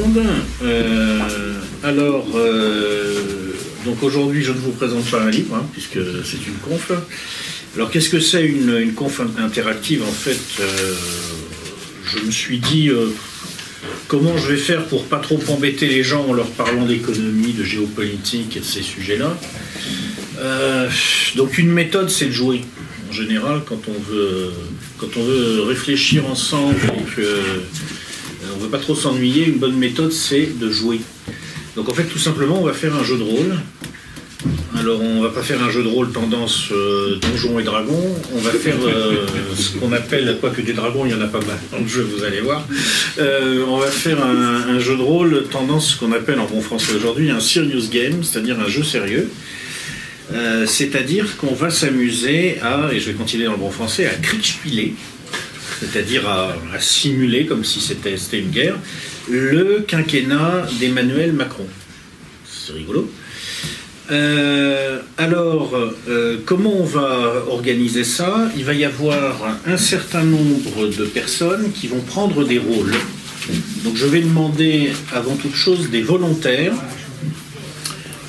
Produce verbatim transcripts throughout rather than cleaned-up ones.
monde. Euh, alors, euh, donc aujourd'hui, je ne vous présente pas un livre, hein, puisque c'est une conf. Alors, qu'est-ce que c'est une, une conf interactive? En fait, euh, je me suis dit euh, comment je vais faire pour pas trop embêter les gens en leur parlant d'économie, de géopolitique et de ces sujets-là. Euh, donc, une méthode, c'est de jouer. En général, quand on veut, quand on veut réfléchir ensemble et que on ne veut pas trop s'ennuyer, une bonne méthode, c'est de jouer. Donc, en fait, tout simplement, on va faire un jeu de rôle. Alors, on ne va pas faire un jeu de rôle tendance euh, donjons et dragons. On va faire euh, ce qu'on appelle, quoique des dragons, il y en a pas mal dans le jeu, vous allez voir. Euh, on va faire un, un jeu de rôle tendance, ce qu'on appelle en bon français aujourd'hui, un serious game, c'est-à-dire un jeu sérieux. Euh, c'est-à-dire qu'on va s'amuser à, et je vais continuer dans le bon français, à crichpiler, c'est-à-dire à, à simuler, comme si c'était une guerre, le quinquennat d'Emmanuel Macron. C'est rigolo. Euh, alors, euh, comment on va organiser ça? Il va y avoir un certain nombre de personnes qui vont prendre des rôles. Donc je vais demander, avant toute chose, des volontaires,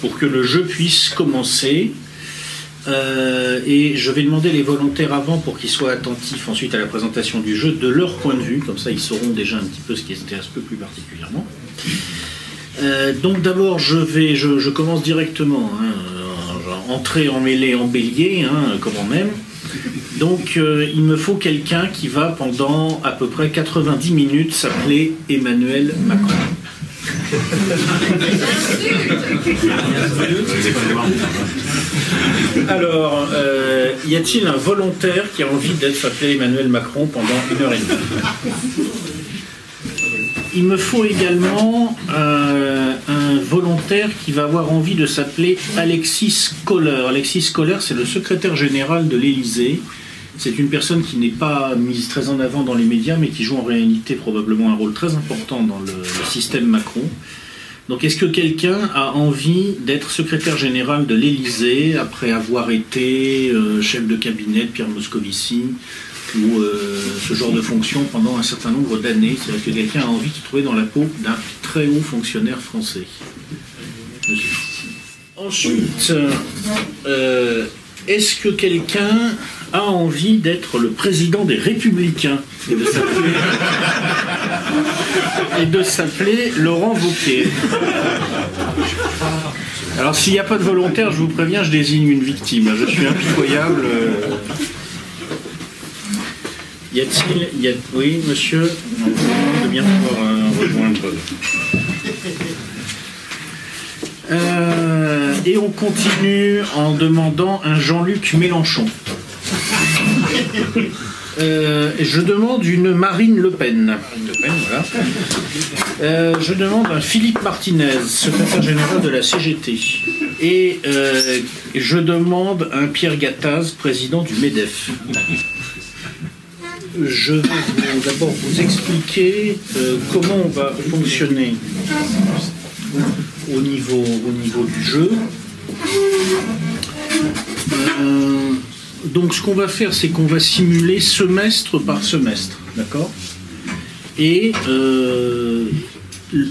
pour que le jeu puisse commencer. Euh, et je vais demander les volontaires avant, pour qu'ils soient attentifs ensuite à la présentation du jeu, de leur point de vue, comme ça ils sauront déjà un petit peu ce qui les intéresse un peu plus particulièrement. Euh, donc d'abord, je, vais, je, je commence directement, hein, en, en, entrée en mêlée, en bélier, hein, comment même. Donc euh, il me faut quelqu'un qui va pendant à peu près quatre-vingt-dix minutes s'appeler Emmanuel Macron. Alors, euh, y a-t-il un volontaire qui a envie d'être appelé Emmanuel Macron pendant une heure et demie? Il me faut également euh, un volontaire qui va avoir envie de s'appeler Alexis Kohler. Alexis Kohler, c'est le secrétaire général de l'Élysée. C'est une personne qui n'est pas mise très en avant dans les médias, mais qui joue en réalité probablement un rôle très important dans le, le système Macron. Donc est-ce que quelqu'un a envie d'être secrétaire général de l'Élysée après avoir été euh, chef de cabinet de Pierre Moscovici ou euh, ce genre de fonction pendant un certain nombre d'années? C'est-à-dire que quelqu'un a envie de se trouver dans la peau d'un très haut fonctionnaire français. Monsieur. Ensuite, euh, est-ce que quelqu'un a envie d'être le président des Républicains et de s'appeler et de s'appeler Laurent Wauquiez? Alors s'il n'y a pas de volontaire, je vous préviens, je désigne une victime. Je suis impitoyable. Y a-t-il y a... Oui, monsieur, on vous demande de bien pouvoir euh, rejoindre. Euh, et on continue en demandant un Jean-Luc Mélenchon. Euh, je demande une Marine Le Pen. Marine Le Pen, voilà. Euh, je demande un Philippe Martinez, secrétaire général de la C G T. Et euh, je demande un Pierre Gattaz, président du MEDEF. Je vais d'abord vous expliquer euh, comment on va fonctionner au niveau, au niveau du jeu. Euh, donc ce qu'on va faire, c'est qu'on va simuler semestre par semestre, d'accord? Et euh,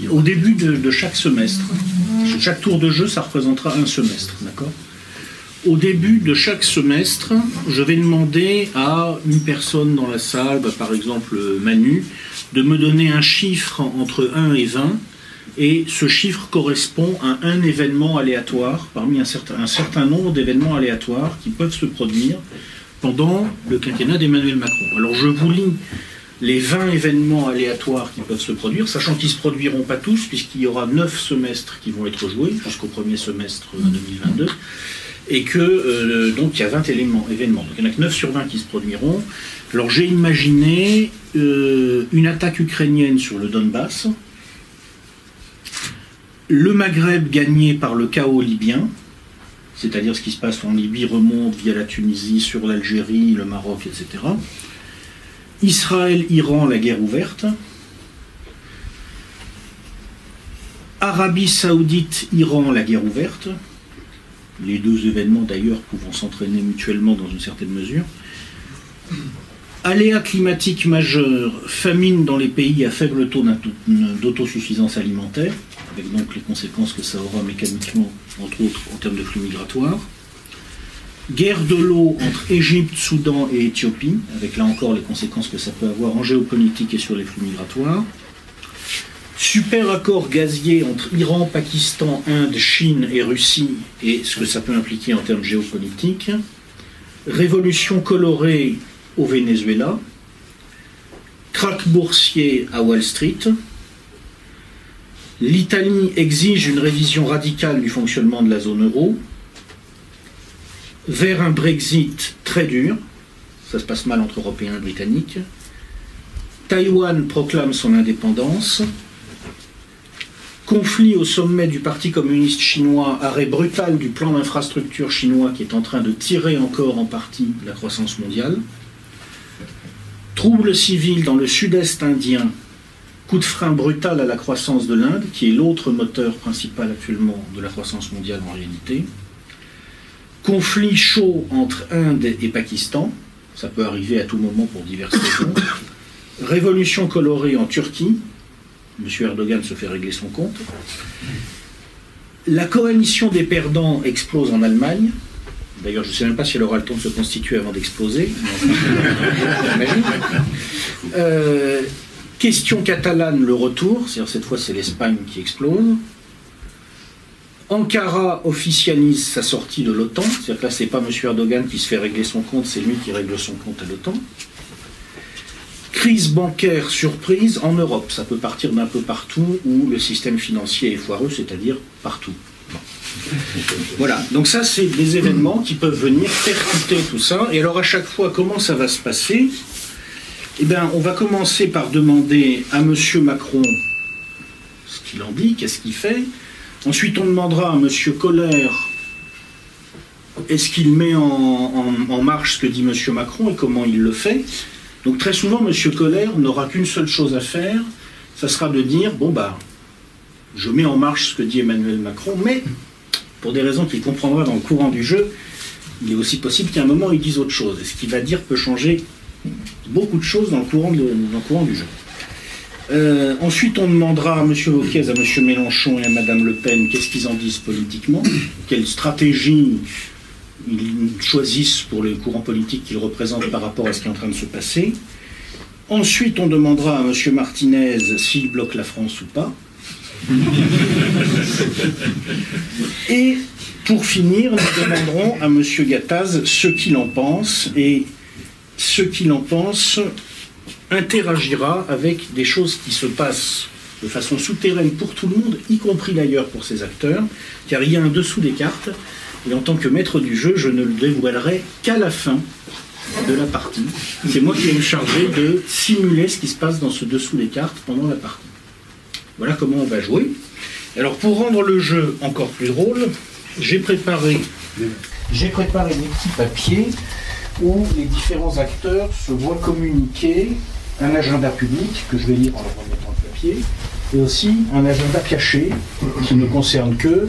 au début de, de chaque semestre, chaque tour de jeu, ça représentera un semestre, d'accord? Au début de chaque semestre, je vais demander à une personne dans la salle, bah, par exemple Manu, de me donner un chiffre entre un et vingt, et ce chiffre correspond à un événement aléatoire, parmi un certain, un certain nombre d'événements aléatoires qui peuvent se produire pendant le quinquennat d'Emmanuel Macron. Alors je vous lis les vingt événements aléatoires qui peuvent se produire, sachant qu'ils ne se produiront pas tous, puisqu'il y aura neuf semestres qui vont être joués jusqu'au premier semestre deux mille vingt-deux, et que euh, donc il y a vingt éléments, événements. Donc il n'y en a que neuf sur vingt qui se produiront. Alors j'ai imaginé euh, une attaque ukrainienne sur le Donbass, le Maghreb gagné par le chaos libyen, c'est-à-dire ce qui se passe en Libye remonte via la Tunisie, sur l'Algérie, le Maroc, et cetera. Israël-Iran, la guerre ouverte. Arabie Saoudite-Iran, la guerre ouverte. Les deux événements d'ailleurs pouvant s'entraîner mutuellement dans une certaine mesure. Aléas climatiques majeurs, famine dans les pays à faible taux d'autosuffisance alimentaire, avec donc les conséquences que ça aura mécaniquement, entre autres, en termes de flux migratoires. Guerre de l'eau entre Égypte, Soudan et Éthiopie, avec là encore les conséquences que ça peut avoir en géopolitique et sur les flux migratoires. Super accord gazier entre Iran, Pakistan, Inde, Chine et Russie, et ce que ça peut impliquer en termes géopolitiques. Révolution colorée au Venezuela, krach boursier à Wall Street, l'Italie exige une révision radicale du fonctionnement de la zone euro, vers un Brexit très dur, ça se passe mal entre Européens et Britanniques, Taïwan proclame son indépendance, conflit au sommet du Parti communiste chinois, arrêt brutal du plan d'infrastructure chinois qui est en train de tirer encore en partie la croissance mondiale, troubles civils dans le sud-est indien, coup de frein brutal à la croissance de l'Inde, qui est l'autre moteur principal actuellement de la croissance mondiale en réalité. Conflit chaud entre Inde et Pakistan, ça peut arriver à tout moment pour diverses raisons. Révolution colorée en Turquie, M. Erdogan se fait régler son compte. La coalition des perdants explose en Allemagne. D'ailleurs, je ne sais même pas si elle aura le temps de se constituer avant d'exploser. euh, question catalane, le retour. C'est-à-dire cette fois, c'est l'Espagne qui explose. Ankara officialise sa sortie de l'OTAN. C'est-à-dire que là, ce n'est pas M. Erdogan qui se fait régler son compte, c'est lui qui règle son compte à l'OTAN. Crise bancaire surprise en Europe. Ça peut partir d'un peu partout où le système financier est foireux, c'est-à-dire partout. Voilà, donc ça c'est des événements qui peuvent venir percuter tout ça. Et alors à chaque fois, comment ça va se passer? Eh bien, on va commencer par demander à M. Macron ce qu'il en dit, qu'est-ce qu'il fait. Ensuite, on demandera à M. Kohler est-ce qu'il met en, en, en marche ce que dit M. Macron et comment il le fait. Donc très souvent, M. Kohler n'aura qu'une seule chose à faire, ça sera de dire, bon bah, je mets en marche ce que dit Emmanuel Macron, mais pour des raisons qu'il comprendra dans le courant du jeu, il est aussi possible qu'à un moment il dise autre chose. Et ce qu'il va dire peut changer beaucoup de choses dans le courant, de, dans le courant du jeu. Euh, ensuite, on demandera à M. Wauquiez, à M. Mélenchon et à Mme Le Pen qu'est-ce qu'ils en disent politiquement, quelle stratégie ils choisissent pour le courant politique qu'ils représentent par rapport à ce qui est en train de se passer. Ensuite, on demandera à M. Martinez s'il bloque la France ou pas. Et pour finir, nous demanderons à M. Gattaz ce qu'il en pense, et ce qu'il en pense interagira avec des choses qui se passent de façon souterraine pour tout le monde, y compris d'ailleurs pour ses acteurs, car il y a un dessous des cartes, et en tant que maître du jeu, je ne le dévoilerai qu'à la fin de la partie. C'est moi qui vais me charger de simuler ce qui se passe dans ce dessous des cartes pendant la partie. Voilà comment on va jouer. Alors pour rendre le jeu encore plus drôle, j'ai préparé, j'ai préparé des petits papiers où les différents acteurs se voient communiquer un agenda public, que je vais lire en leur remettant le papier, et aussi un agenda caché qui ne concerne qu'eux,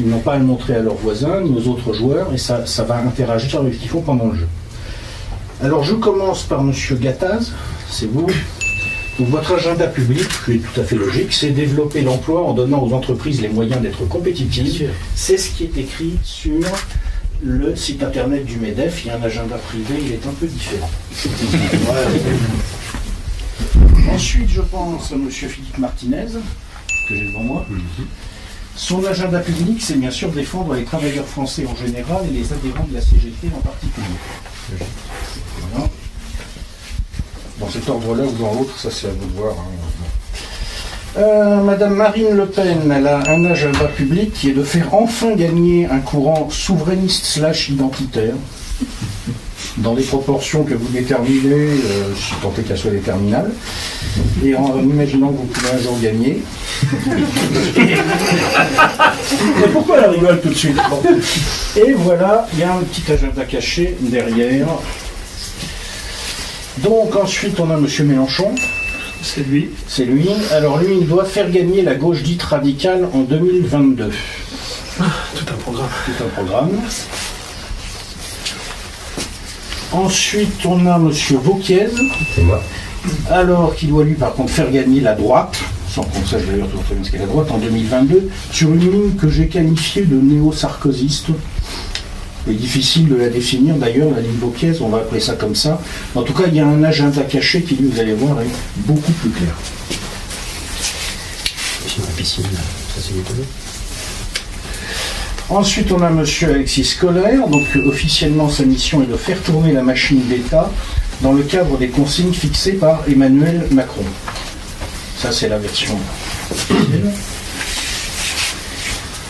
ils n'ont pas à le montrer à leurs voisins ni aux autres joueurs, et ça, ça va interagir avec ce qu'ils font pendant le jeu. Alors je commence par M. Gattaz, c'est vous. Donc votre agenda public, qui est tout à fait logique, c'est développer l'emploi en donnant aux entreprises les moyens d'être compétitives. C'est ce qui est écrit sur le site internet du MEDEF. Il y a un agenda privé, il est un peu différent. Voilà. Ensuite, je pense à M. Philippe Martinez, que j'ai devant moi. Son agenda public, c'est bien sûr défendre les travailleurs français en général et les adhérents de la C G T en particulier. Voilà. Dans cet ordre-là ou dans l'autre, ça c'est à vous de voir. Hein. Euh, Madame Marine Le Pen, elle a un agenda public qui est de faire enfin gagner un courant souverainiste slash identitaire, dans les proportions que vous déterminez, euh, si tant est qu'elle soit déterminable, et en imaginant que vous pouvez un jour gagner. Mais pourquoi elle rigole tout de suite? Bon. Et voilà, il y a un petit agenda caché derrière. Donc ensuite on a M. Mélenchon. C'est lui. C'est lui. Alors lui, il doit faire gagner la gauche dite radicale en deux mille vingt-deux. Ah, tout un programme. Tout un programme. Ensuite, on a Monsieur Wauquiez. C'est moi. Alors qu'il doit lui, par contre, faire gagner la droite, sans qu'on sache d'ailleurs tout à fait bien ce qu'est la droite, en deux mille vingt-deux, sur une ligne que j'ai qualifiée de néo-sarkozyste. Il est difficile de la définir d'ailleurs, la ligne Wauquiez, on va appeler ça comme ça. En tout cas, il y a un agenda caché qui, vous allez voir, est beaucoup plus clair. Ensuite, on a M. Alexis Kohler. Donc, officiellement, sa mission est de faire tourner la machine d'État dans le cadre des consignes fixées par Emmanuel Macron. Ça, c'est la version.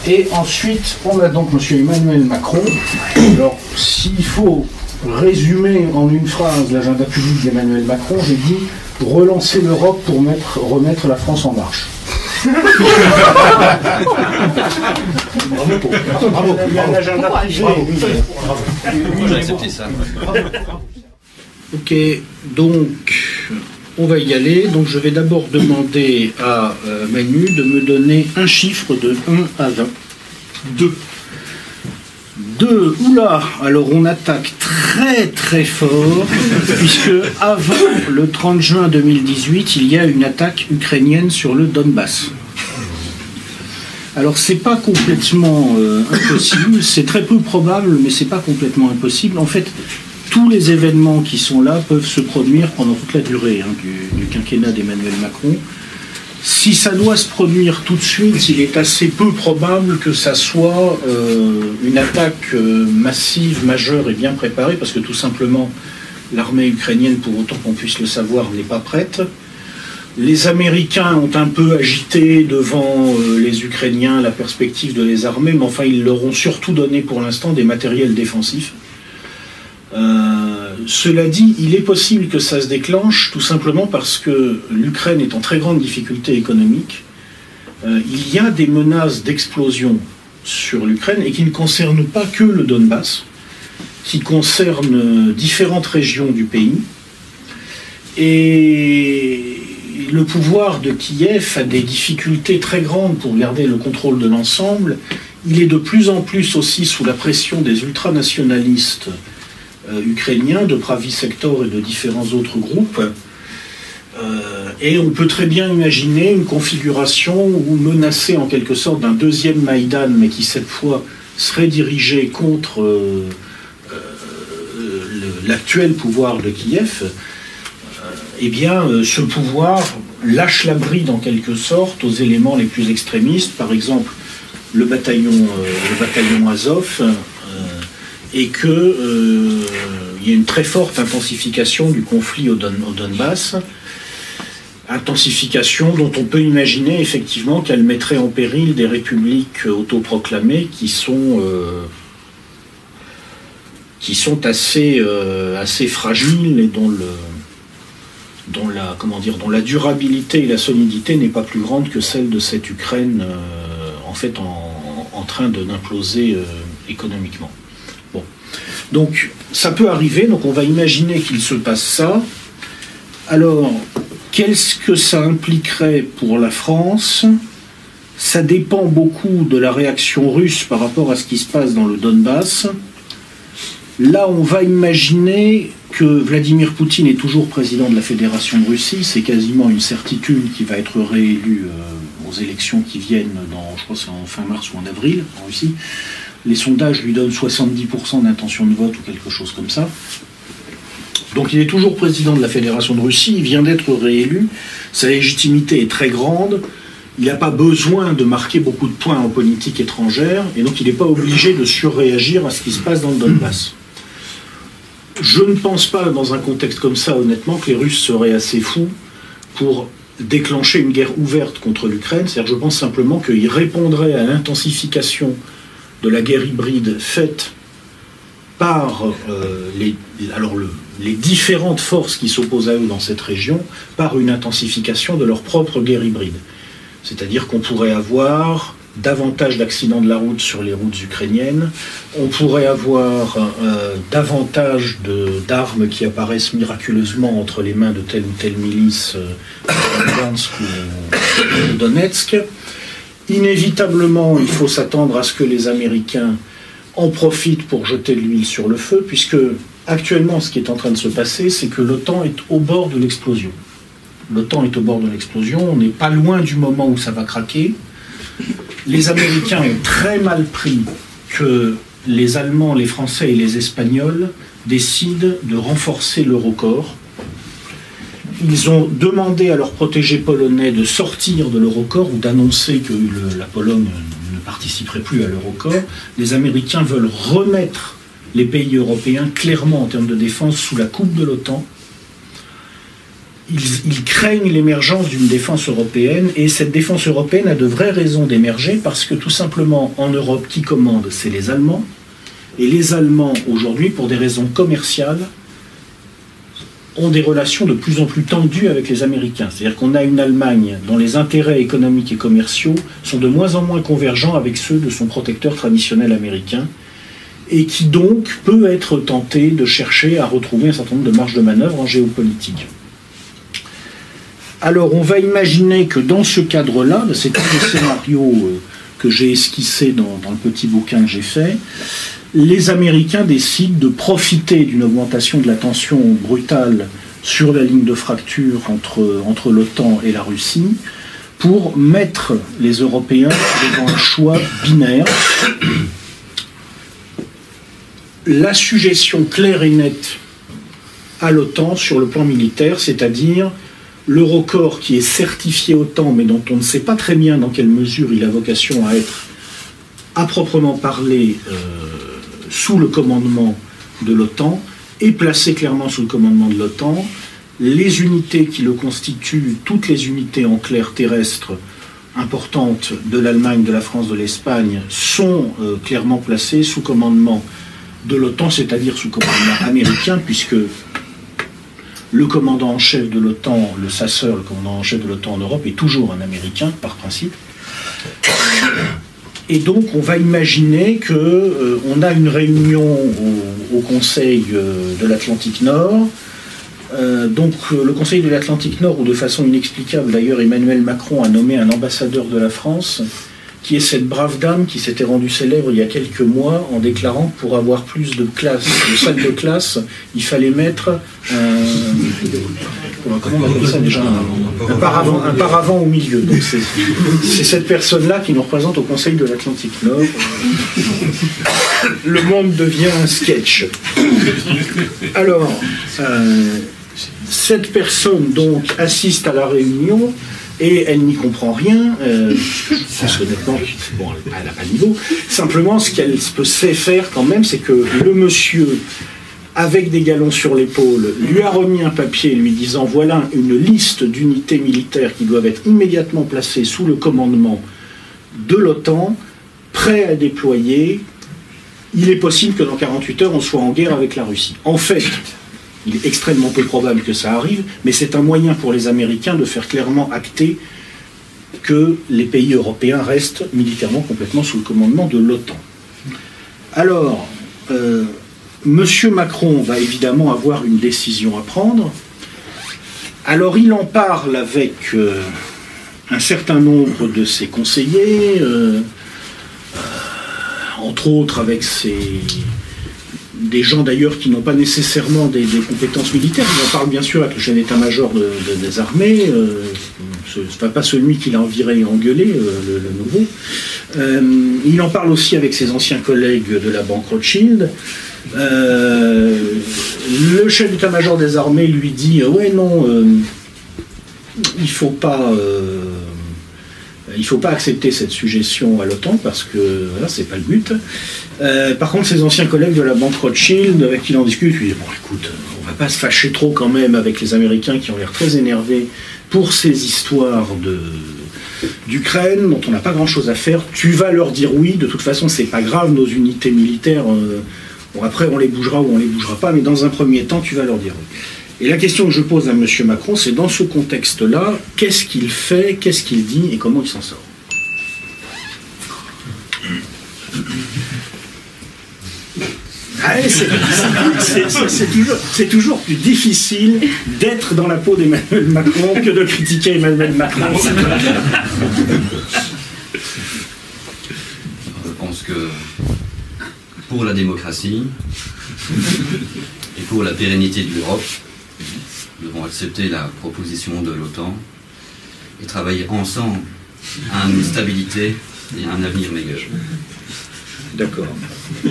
Et ensuite, on a donc M. Emmanuel Macron. Alors, s'il faut résumer en une phrase l'agenda public d'Emmanuel Macron, j'ai dit relancer l'Europe pour mettre, remettre la France en marche. Bravo, bravo, bravo. Il y a un agenda privé. Moi, j'ai accepté ça. Ok, donc on va y aller. Donc je vais d'abord demander à euh, Manu de me donner un chiffre de un à vingt. deux. deux. Oula, alors on attaque très très fort, puisque avant le trente juin deux mille dix-huit, il y a une attaque ukrainienne sur le Donbass. Alors c'est pas complètement euh, impossible, c'est très peu probable, mais c'est pas complètement impossible. En fait, tous les événements qui sont là peuvent se produire pendant toute la durée hein, du, du quinquennat d'Emmanuel Macron. Si ça doit se produire tout de suite, il est assez peu probable que ça soit euh, une attaque euh, massive, majeure et bien préparée, parce que tout simplement, l'armée ukrainienne, pour autant qu'on puisse le savoir, n'est pas prête. Les Américains ont un peu agité devant euh, les Ukrainiens la perspective de les armer, mais enfin, ils leur ont surtout donné pour l'instant des matériels défensifs. Euh, cela dit, il est possible que ça se déclenche tout simplement parce que l'Ukraine est en très grande difficulté économique. Euh, il y a des menaces d'explosion sur l'Ukraine et qui ne concernent pas que le Donbass, qui concernent différentes régions du pays. Et le pouvoir de Kiev a des difficultés très grandes pour garder le contrôle de l'ensemble. Il est de plus en plus aussi sous la pression des ultranationalistes ukrainiens, de Pravi Sector et de différents autres groupes. Euh, et on peut très bien imaginer une configuration où menacée en quelque sorte d'un deuxième Maïdan, mais qui cette fois serait dirigé contre euh, euh, l'actuel pouvoir de Kiev, euh, eh bien euh, ce pouvoir lâche la bride en quelque sorte aux éléments les plus extrémistes, par exemple le bataillon, euh, le bataillon Azov, et qu'il euh, y a une très forte intensification du conflit au, Don, au Donbass, intensification dont on peut imaginer effectivement qu'elle mettrait en péril des républiques autoproclamées qui sont, euh, qui sont assez, euh, assez fragiles et dont, le, dont, la, comment dire, dont la durabilité et la solidité n'est pas plus grande que celle de cette Ukraine euh, en, fait, en, en train de d'imploser euh, économiquement. Donc, ça peut arriver, donc on va imaginer qu'il se passe ça. Alors, qu'est-ce que ça impliquerait pour la France? Ça dépend beaucoup de la réaction russe par rapport à ce qui se passe dans le Donbass. Là, on va imaginer que Vladimir Poutine est toujours président de la Fédération de Russie. C'est quasiment une certitude qu'il va être réélu euh, aux élections qui viennent, dans, je crois que c'est en fin mars ou en avril, en Russie. Les sondages lui donnent soixante-dix pour cent d'intention de vote ou quelque chose comme ça. Donc il est toujours président de la Fédération de Russie, il vient d'être réélu, sa légitimité est très grande, il n'a pas besoin de marquer beaucoup de points en politique étrangère, et donc il n'est pas obligé de surréagir à ce qui se passe dans le Donbass. Je ne pense pas, dans un contexte comme ça, honnêtement, que les Russes seraient assez fous pour déclencher une guerre ouverte contre l'Ukraine, c'est-à-dire je pense simplement qu'ils répondraient à l'intensification de la guerre hybride faite par euh, les, alors le, les différentes forces qui s'opposent à eux dans cette région, par une intensification de leur propre guerre hybride. C'est-à-dire qu'on pourrait avoir davantage d'accidents de la route sur les routes ukrainiennes, on pourrait avoir euh, davantage d'armes qui apparaissent miraculeusement entre les mains de telle ou telle milice euh, de Lugansk ou de Donetsk. Inévitablement, il faut s'attendre à ce que les Américains en profitent pour jeter de l'huile sur le feu, puisque Actuellement, ce qui est en train de se passer, c'est que l'OTAN est au bord de l'explosion. L'OTAN est au bord de l'explosion, on n'est pas loin du moment où ça va craquer. Les Américains ont très mal pris que les Allemands, les Français et les Espagnols décident de renforcer l'Eurocorps. Ils ont demandé à leurs protégés polonais de sortir de l'Eurocorps ou d'annoncer que le, la Pologne ne participerait plus à l'Eurocorps. Les Américains veulent remettre les pays européens clairement en termes de défense sous la coupe de l'OTAN. Ils, ils craignent l'émergence d'une défense européenne, et cette défense européenne a de vraies raisons d'émerger, parce que tout simplement, en Europe, qui commande, c'est les Allemands. Et les Allemands, aujourd'hui, pour des raisons commerciales, ont des relations de plus en plus tendues avec les Américains. C'est-à-dire qu'on a une Allemagne dont les intérêts économiques et commerciaux sont de moins en moins convergents avec ceux de son protecteur traditionnel américain, et qui donc peut être tentée de chercher à retrouver un certain nombre de marges de manœuvre en géopolitique. Alors, on va imaginer que dans ce cadre-là, c'est tout le scénario que j'ai esquissé dans, dans le petit bouquin que j'ai fait, les Américains décident de profiter d'une augmentation de la tension brutale sur la ligne de fracture entre, entre l'OTAN et la Russie pour mettre les Européens devant un choix binaire. La suggestion claire et nette à l'OTAN sur le plan militaire, c'est-à-dire l'Eurocorps qui est certifié OTAN, mais dont on ne sait pas très bien dans quelle mesure il a vocation à être, à proprement parler, euh, sous le commandement de l'OTAN, et placé clairement sous le commandement de l'OTAN. Les unités qui le constituent, toutes les unités en clair terrestre importantes de l'Allemagne, de la France, de l'Espagne, sont euh, clairement placées sous commandement de l'OTAN, c'est-à-dire sous commandement américain, puisque le commandant en chef de l'OTAN, le Sasseur, le commandant en chef de l'OTAN en Europe, est toujours un Américain, par principe. Et donc, on va imaginer qu'on euh, a une réunion au, au Conseil euh, de l'Atlantique Nord. Euh, donc, euh, le Conseil de l'Atlantique Nord, où de façon inexplicable, d'ailleurs, Emmanuel Macron a nommé un ambassadeur de la France, qui est cette brave dame qui s'était rendue célèbre il y a quelques mois en déclarant que pour avoir plus de classes, de salles de classe, il fallait mettre un... Comment on appelle ça déjà ? Un, un, paravent, un paravent au milieu. Donc c'est cette personne-là qui nous représente au Conseil de l'Atlantique Nord. Le monde devient un sketch. Alors, euh, cette personne donc assiste à la réunion. Et elle n'y comprend rien, euh, parce que maintenant, bon, elle n'a pas le niveau. Simplement, ce qu'elle sait faire quand même, c'est que le monsieur, avec des galons sur l'épaule, lui a remis un papier lui disant « Voilà une liste d'unités militaires qui doivent être immédiatement placées sous le commandement de l'OTAN, prêts à déployer. Il est possible que dans quarante-huit heures, on soit en guerre avec la Russie. » En fait... il est extrêmement peu probable que ça arrive, mais c'est un moyen pour les Américains de faire clairement acter que les pays européens restent militairement complètement sous le commandement de l'OTAN. Alors, euh, monsieur Macron va évidemment avoir une décision à prendre. Alors, il en parle avec euh, un certain nombre de ses conseillers, euh, euh, entre autres avec ses... des gens d'ailleurs qui n'ont pas nécessairement des, des compétences militaires. On en parle bien sûr avec le chef d'état-major de, de, des armées, euh, ce n'est pas celui qui l'a enviré et engueulé, euh, le, le nouveau. Euh, il en parle aussi avec ses anciens collègues de la banque Rothschild. Euh, le chef d'état-major des armées lui dit euh, « Ouais, non, euh, il ne faut pas... Euh, Il ne faut pas accepter cette suggestion à l'OTAN parce que voilà, c'est pas le but. Euh, par contre, ses anciens collègues de la banque Rothschild, avec qui il en discute, ils disent « Bon, écoute, on ne va pas se fâcher trop quand même avec les Américains qui ont l'air très énervés pour ces histoires de d'Ukraine dont on n'a pas grand-chose à faire. Tu vas leur dire oui, de toute façon, c'est pas grave, nos unités militaires, euh, bon, après, on les bougera ou on les bougera pas, mais dans un premier temps, tu vas leur dire oui. » Et la question que je pose à M. Macron, c'est dans ce contexte-là, qu'est-ce qu'il fait, qu'est-ce qu'il dit et comment il s'en sort? Ah, c'est toujours, toujours plus difficile d'être dans la peau d'Emmanuel Macron que de critiquer Emmanuel Macron. Je pense que pour la démocratie... Et pour la pérennité de l'Europe, nous devons accepter la proposition de l'OTAN et travailler ensemble à une stabilité et à un avenir meilleur. D'accord. Vous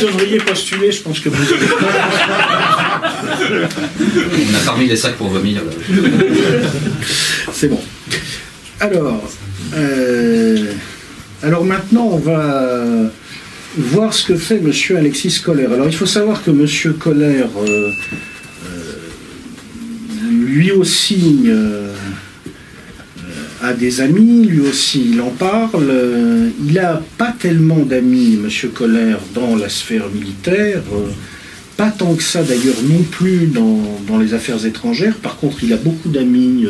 devriez postuler, je pense que vous... On a parmi les sacs pour vomir. C'est bon. Alors, euh, alors maintenant, on va voir ce que fait M. Alexis Kohler. Alors, il faut savoir que M. Kohler, euh, euh, lui aussi, euh, a des amis, lui aussi il en parle. Il n'a pas tellement d'amis, M. Kohler, dans la sphère militaire, pas tant que ça d'ailleurs non plus dans, dans les affaires étrangères. Par contre, il a beaucoup d'amis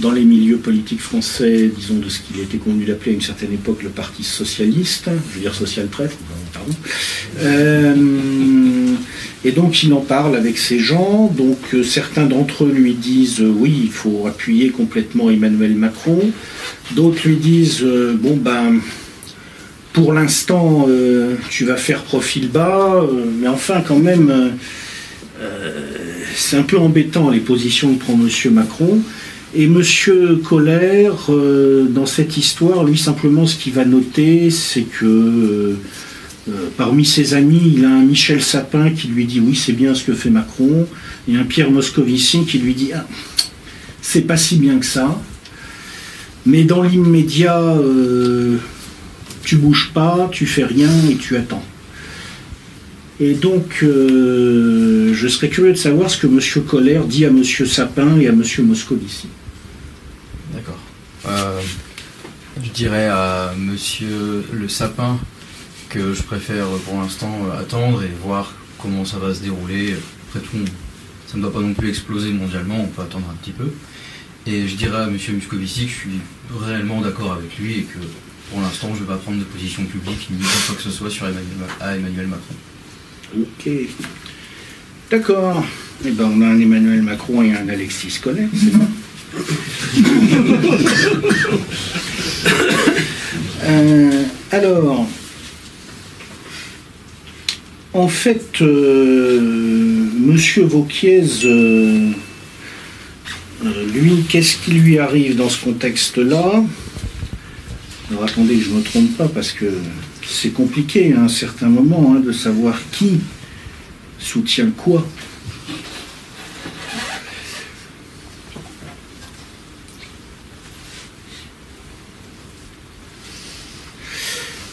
dans les milieux politiques français, disons de ce qu'il était convenu d'appeler à une certaine époque le Parti socialiste, je veux dire social-traître, pardon. Euh, Et donc il en parle avec ces gens, donc euh, certains d'entre eux lui disent euh, oui, il faut appuyer complètement Emmanuel Macron, d'autres lui disent euh, bon ben pour l'instant euh, tu vas faire profil bas, euh, mais enfin quand même euh, euh, c'est un peu embêtant les positions que prend M. Macron. Et M. Kohler, euh, dans cette histoire, lui simplement ce qu'il va noter, c'est que euh, parmi ses amis, il a un Michel Sapin qui lui dit « oui, c'est bien ce que fait Macron », et un Pierre Moscovici qui lui dit « ah, c'est pas si bien que ça ». Mais dans l'immédiat, euh, tu bouges pas, tu fais rien et tu attends. Et donc, euh, je serais curieux de savoir ce que M. Kohler dit à M. Sapin et à M. Moscovici. D'accord. Euh, je dirais à M. Le Sapin que je préfère pour l'instant attendre et voir comment ça va se dérouler. Après tout, ça ne doit pas non plus exploser mondialement, on peut attendre un petit peu. Et je dirais à M. Moscovici que je suis réellement d'accord avec lui et que pour l'instant je ne vais pas prendre de position publique ni quoi que ce soit sur Emmanuel, à Emmanuel Macron. Ok. D'accord. Eh bien on a un Emmanuel Macron et un Alexis Kohler, c'est bon. euh, alors... En fait, euh, M. Wauquiez, euh, lui, qu'est-ce qui lui arrive dans ce contexte-là? Alors attendez que je ne me trompe pas, parce que c'est compliqué à un certain moment hein, de savoir qui soutient quoi.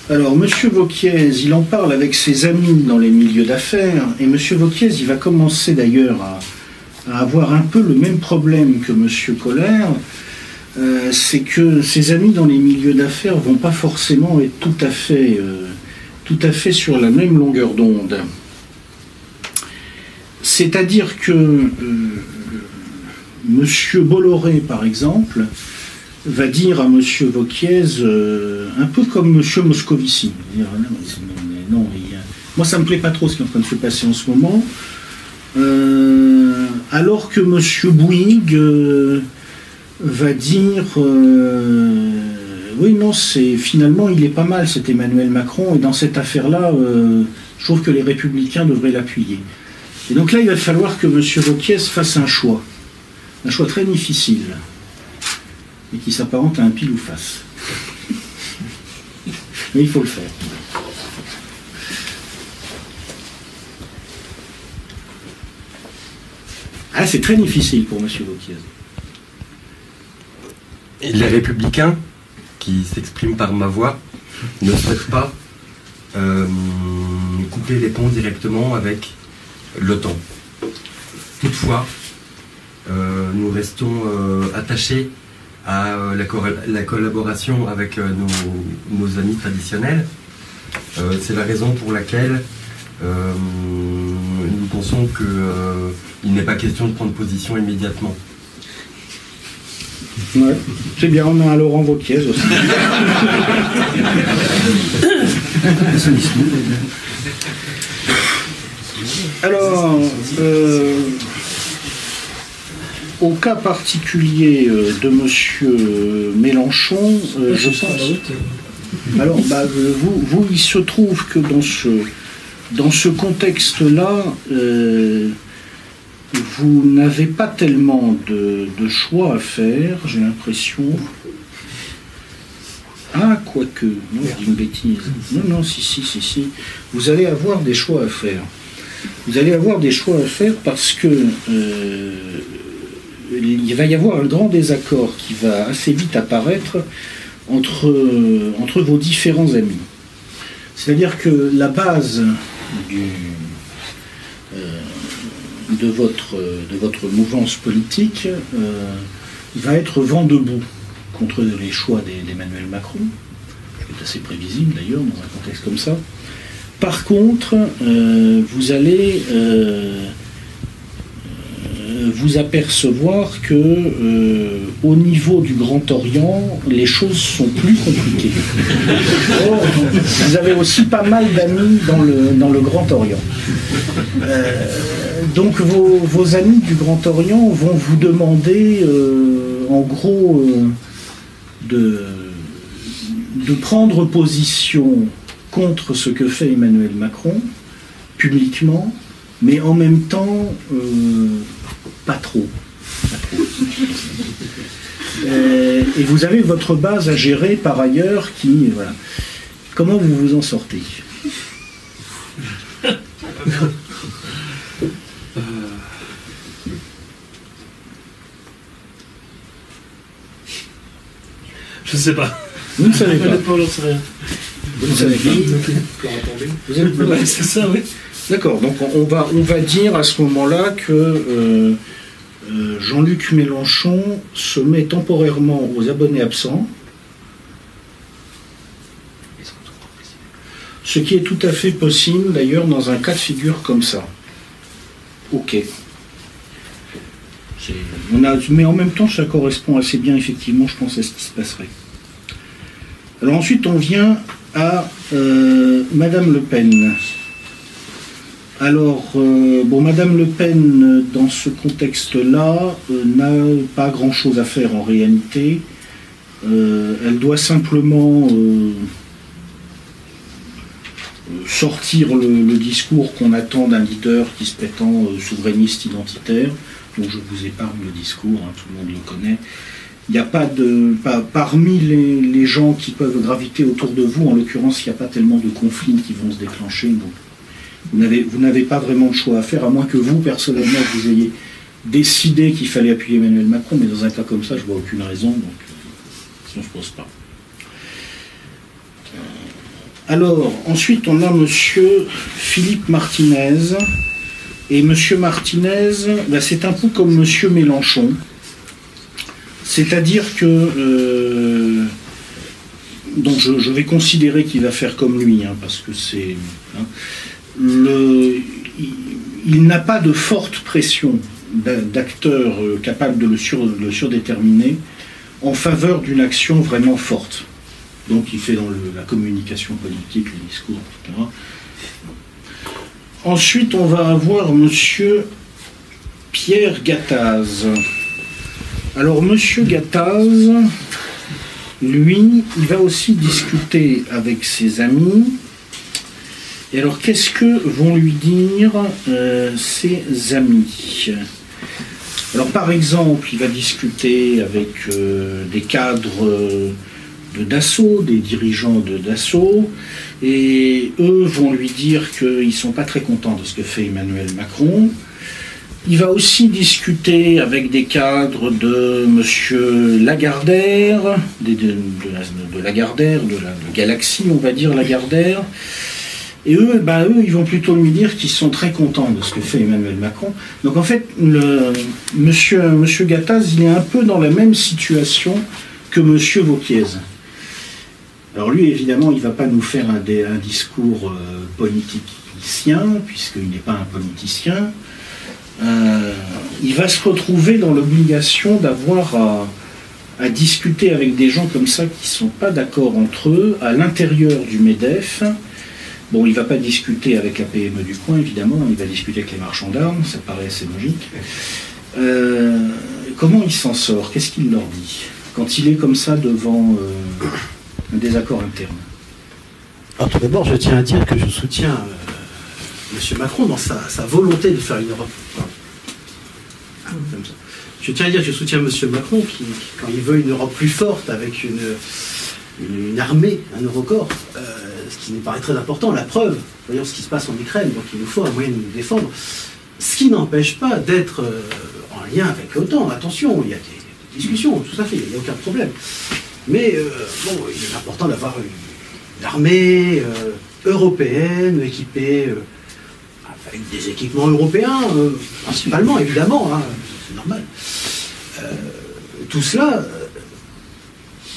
Alors, M. Wauquiez, il en parle avec ses amis dans les milieux d'affaires, et M. Wauquiez, il va commencer d'ailleurs à, à avoir un peu le même problème que M. Kohler, euh, c'est que ses amis dans les milieux d'affaires vont pas forcément être tout à fait, euh, tout à fait sur la même longueur d'onde. C'est-à-dire que euh, M. Bolloré, par exemple, va dire à M. Wauquiez, euh, un peu comme M. Moscovici, dire, non, non, il, moi ça ne me plaît pas trop ce qui est en train de se passer en ce moment, euh, alors que M. Bouygues euh, va dire, euh, oui non, c'est finalement il est pas mal cet Emmanuel Macron, et dans cette affaire-là, euh, je trouve que les Républicains devraient l'appuyer. Et donc là, il va falloir que M. Wauquiez fasse un choix, un choix très difficile, et qui s'apparente à un pile ou face. Mais il faut le faire. Ah, c'est très difficile pour M. Wauquiez. Et les Républicains, qui s'expriment par ma voix, ne souhaitent pas euh, couper les ponts directement avec l'OTAN. Toutefois, euh, nous restons euh, attachés à la, la collaboration avec nos, nos amis traditionnels. Euh, c'est la raison pour laquelle euh, nous pensons qu'il euh, n'est pas question de prendre position immédiatement. Ouais. C'est bien, on a un Laurent Wauquiez aussi. Alors... Euh... Au cas particulier de M. Mélenchon, euh, je pense... Alors, bah, vous, vous, il se trouve que dans ce, dans ce contexte-là, euh, vous n'avez pas tellement de, de choix à faire, j'ai l'impression. Ah, quoique, non, je dis une bêtise. Non, non, si, si, si, si. Vous allez avoir des choix à faire. Vous allez avoir des choix à faire parce que euh, il va y avoir un grand désaccord qui va assez vite apparaître entre, entre vos différents amis. C'est-à-dire que la base du, euh, de, votre, de votre mouvance politique euh, va être vent debout contre les choix d'Emmanuel Macron, ce qui est assez prévisible d'ailleurs dans un contexte comme ça. Par contre, euh, vous allez euh, vous apercevoir que, euh, au niveau du Grand Orient, les choses sont plus compliquées. Or, vous avez aussi pas mal d'amis dans le, dans le Grand Orient. Euh, donc vos, vos amis du Grand Orient vont vous demander, euh, en gros, euh, de, de prendre position contre ce que fait Emmanuel Macron, publiquement, mais en même temps, euh, pas trop. Pas trop. euh, et vous avez votre base à gérer par ailleurs qui... Voilà. Comment vous vous en sortez? euh... Je ne sais pas. Vous ne savez pas. Honnêtement, j'en sais rien. Vous ne savez pas. Vous êtes plus... ouais, c'est ça, oui. D'accord, donc on va, on va dire à ce moment-là que euh, euh, Jean-Luc Mélenchon se met temporairement aux abonnés absents, ce qui est tout à fait possible d'ailleurs dans un cas de figure comme ça. Ok. On a, mais en même temps, ça correspond assez bien, effectivement, je pense, à ce qui se passerait. Alors ensuite, on vient à euh, Madame Le Pen. Alors, euh, bon, Madame Le Pen, dans ce contexte-là, euh, n'a pas grand-chose à faire en réalité. Euh, elle doit simplement euh, sortir le, le discours qu'on attend d'un leader qui se prétend euh, souverainiste identitaire. Donc je vous épargne le discours, hein, tout le monde le connaît. Il n'y a pas de... Pas, parmi les, les gens qui peuvent graviter autour de vous, en l'occurrence, il n'y a pas tellement de conflits qui vont se déclencher, donc... Vous n'avez pas vraiment de choix à faire, à moins que vous, personnellement, vous ayez décidé qu'il fallait appuyer Emmanuel Macron, mais dans un cas comme ça, je vois aucune raison, donc ça ne se pose pas. Alors, ensuite, on a M. Philippe Martinez. Et M. Martinez, ben, c'est un peu comme M. Mélenchon. C'est-à-dire que... Euh, donc, je, je vais considérer qu'il va faire comme lui, hein, parce que c'est... Hein, Le, il, il n'a pas de forte pression d'acteurs capables de le, sur, de le surdéterminer en faveur d'une action vraiment forte. Donc il fait dans le, la communication politique, les discours, et cetera. Ensuite, on va avoir M. Pierre Gattaz. Alors M. Gattaz, lui, il va aussi discuter avec ses amis. Et alors, qu'est-ce que vont lui dire euh, ses amis? Alors, par exemple, il va discuter avec euh, des cadres euh, de Dassault, des dirigeants de Dassault, et eux vont lui dire qu'ils ne sont pas très contents de ce que fait Emmanuel Macron. Il va aussi discuter avec des cadres de M. Lagardère, de, de, de, de Lagardère, de la de Galaxie, on va dire, Lagardère. Et eux, ben eux, ils vont plutôt lui dire qu'ils sont très contents de ce que fait Emmanuel Macron. Donc en fait, le, monsieur, monsieur Gattaz, il est un peu dans la même situation que monsieur Wauquiez. Alors lui, évidemment, il ne va pas nous faire un, un discours euh, politicien, puisqu'il n'est pas un politicien. Euh, il va se retrouver dans l'obligation d'avoir à, à discuter avec des gens comme ça qui ne sont pas d'accord entre eux, à l'intérieur du MEDEF. Bon, il ne va pas discuter avec la P M E du coin, évidemment, il va discuter avec les marchands d'armes, ça paraît assez logique. Euh, comment il s'en sort? Qu'est-ce qu'il leur dit quand il est comme ça devant euh, un désaccord interne? Alors tout d'abord, je tiens à dire que je soutiens euh, M. Macron dans sa, sa volonté de faire une Europe. Enfin, ah, comme ça. Je tiens à dire que je soutiens M. Macron qui, qui, quand il veut une Europe plus forte, avec une, une, une armée, un Eurocorps, euh, ce qui nous paraît très important, la preuve, voyons ce qui se passe en Ukraine, donc il nous faut un moyen de nous défendre, ce qui n'empêche pas d'être euh, en lien avec l'OTAN. Attention, il y a des, des discussions, tout à fait, il n'y a aucun problème. Mais euh, bon, il est important d'avoir une, une armée euh, européenne, équipée euh, avec des équipements européens, euh, principalement, évidemment, hein, c'est normal. Euh, tout cela euh,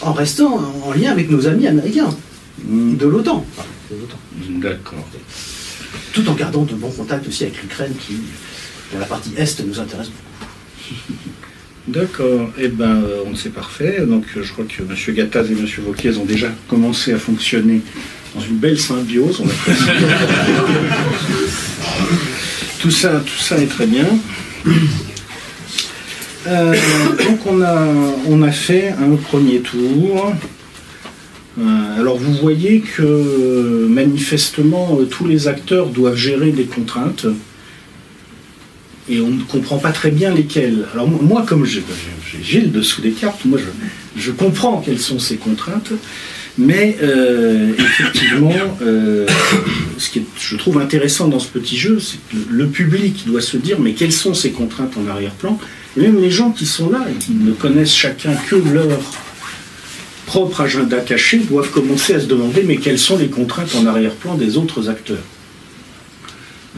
en restant en lien avec nos amis américains, de l'OTAN. D'accord. Tout en gardant de bons contacts aussi avec l'Ukraine, qui, pour la partie Est, nous intéresse beaucoup. D'accord. Eh bien, on sait parfait. Donc, je crois que M. Gattaz et M. Wauquiez ont déjà commencé à fonctionner dans une belle symbiose. On a tout ça, tout ça est très bien. Euh, donc, on a, on a fait un premier tour. Euh, alors, vous voyez que, manifestement, tous les acteurs doivent gérer des contraintes. Et on ne comprend pas très bien lesquelles. Alors moi, comme j'ai le dessous des cartes, moi je, je comprends quelles sont ces contraintes, mais euh, effectivement, euh, ce que je trouve intéressant dans ce petit jeu, c'est que le public doit se dire, mais quelles sont ces contraintes en arrière-plan? Et même les gens qui sont là, et qui ne connaissent chacun que leur propre agenda caché, doivent commencer à se demander, mais quelles sont les contraintes en arrière-plan des autres acteurs?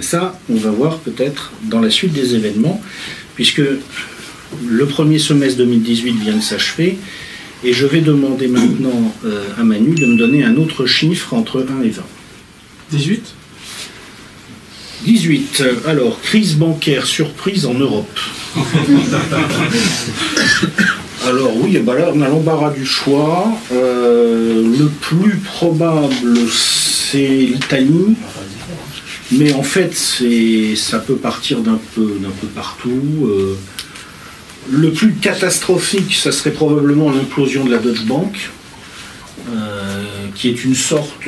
Ça, on va voir peut-être dans la suite des événements, puisque le premier semestre deux mille dix-huit vient de s'achever, et je vais demander maintenant euh, à Manu de me donner un autre chiffre entre un et vingt. dix-huit dix-huit. Alors, crise bancaire surprise en Europe. Alors oui, ben là, on a l'embarras du choix. Euh, le plus probable, c'est l'Italie. Mais en fait, ça peut partir d'un peu, d'un peu partout. Euh, le plus catastrophique, ça serait probablement l'implosion de la Deutsche Bank, euh, qui est une sorte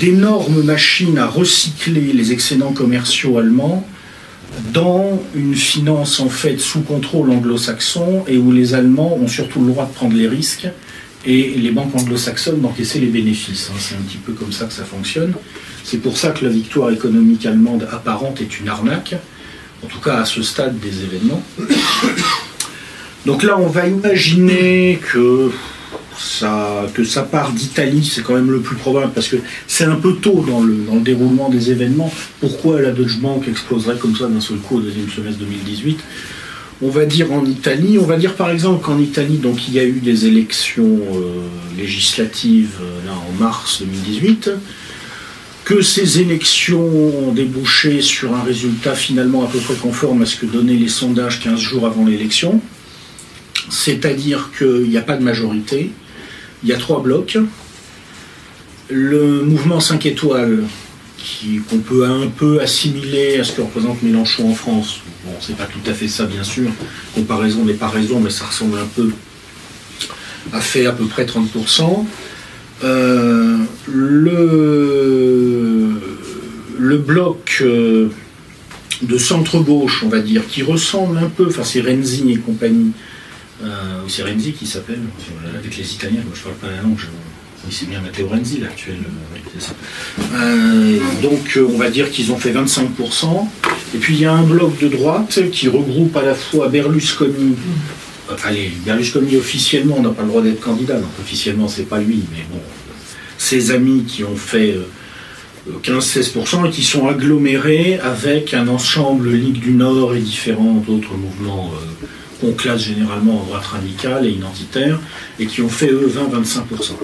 d'énorme machine à recycler les excédents commerciaux allemands dans une finance en fait sous contrôle anglo-saxon, et où les Allemands ont surtout le droit de prendre les risques et les banques anglo-saxonnes d'encaisser les bénéfices. Hein. C'est un petit peu comme ça que ça fonctionne. C'est pour ça que la victoire économique allemande apparente est une arnaque, en tout cas à ce stade des événements. Donc là, on va imaginer que ça, que ça part d'Italie, c'est quand même le plus probable, parce que c'est un peu tôt dans le, dans le déroulement des événements. Pourquoi la Deutsche Bank exploserait comme ça d'un seul coup au deuxième semestre deux mille dix-huit ? On va dire en Italie, on va dire par exemple qu'en Italie, donc il y a eu des élections euh, législatives là, en mars deux mille dix-huit, que ces élections ont débouché sur un résultat finalement à peu près conforme à ce que donnaient les sondages quinze jours avant l'élection, c'est-à-dire qu'il n'y a pas de majorité, il y a trois blocs, le mouvement cinq étoiles, qu'on peut un peu assimiler à ce que représente Mélenchon en France. Bon, c'est pas tout à fait ça, bien sûr. Comparaison n'est pas raison, mais ça ressemble un peu, a fait à peu près trente pour cent. Euh, le, le bloc de centre-gauche, on va dire, qui ressemble un peu, enfin c'est Renzi et compagnie, euh, c'est Renzi qui s'appelle, avec les Italiens, moi je parle pas la langue, je... Il s'est bien Matteo Renzi, l'actuel. Euh, donc, on va dire qu'ils ont fait vingt-cinq pour cent. Et puis, il y a un bloc de droite qui regroupe à la fois Berlusconi. Enfin, les Berlusconi, officiellement, on n'a pas le droit d'être candidat. Donc, officiellement, c'est pas lui. Mais bon, ses amis qui ont fait quinze à seize pour cent et qui sont agglomérés avec un ensemble Ligue du Nord et différents autres mouvements euh, qu'on classe généralement en droite radicale et identitaire, et qui ont fait, eux, vingt à vingt-cinq pour cent.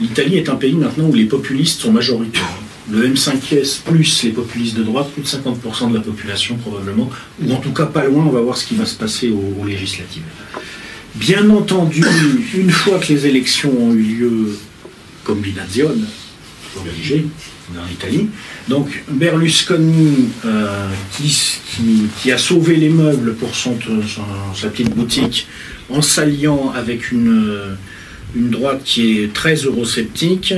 L'Italie est un pays maintenant où les populistes sont majoritaires. Le M cinq S plus les populistes de droite, plus de cinquante pour cent de la population probablement, ou en tout cas pas loin, on va voir ce qui va se passer aux, aux législatives. Bien entendu, une fois que les élections ont eu lieu, combinazione, obligé, en Italie, donc Berlusconi euh, qui, qui, qui a sauvé les meubles pour son, son, sa petite boutique en s'alliant avec une, une droite qui est très eurosceptique,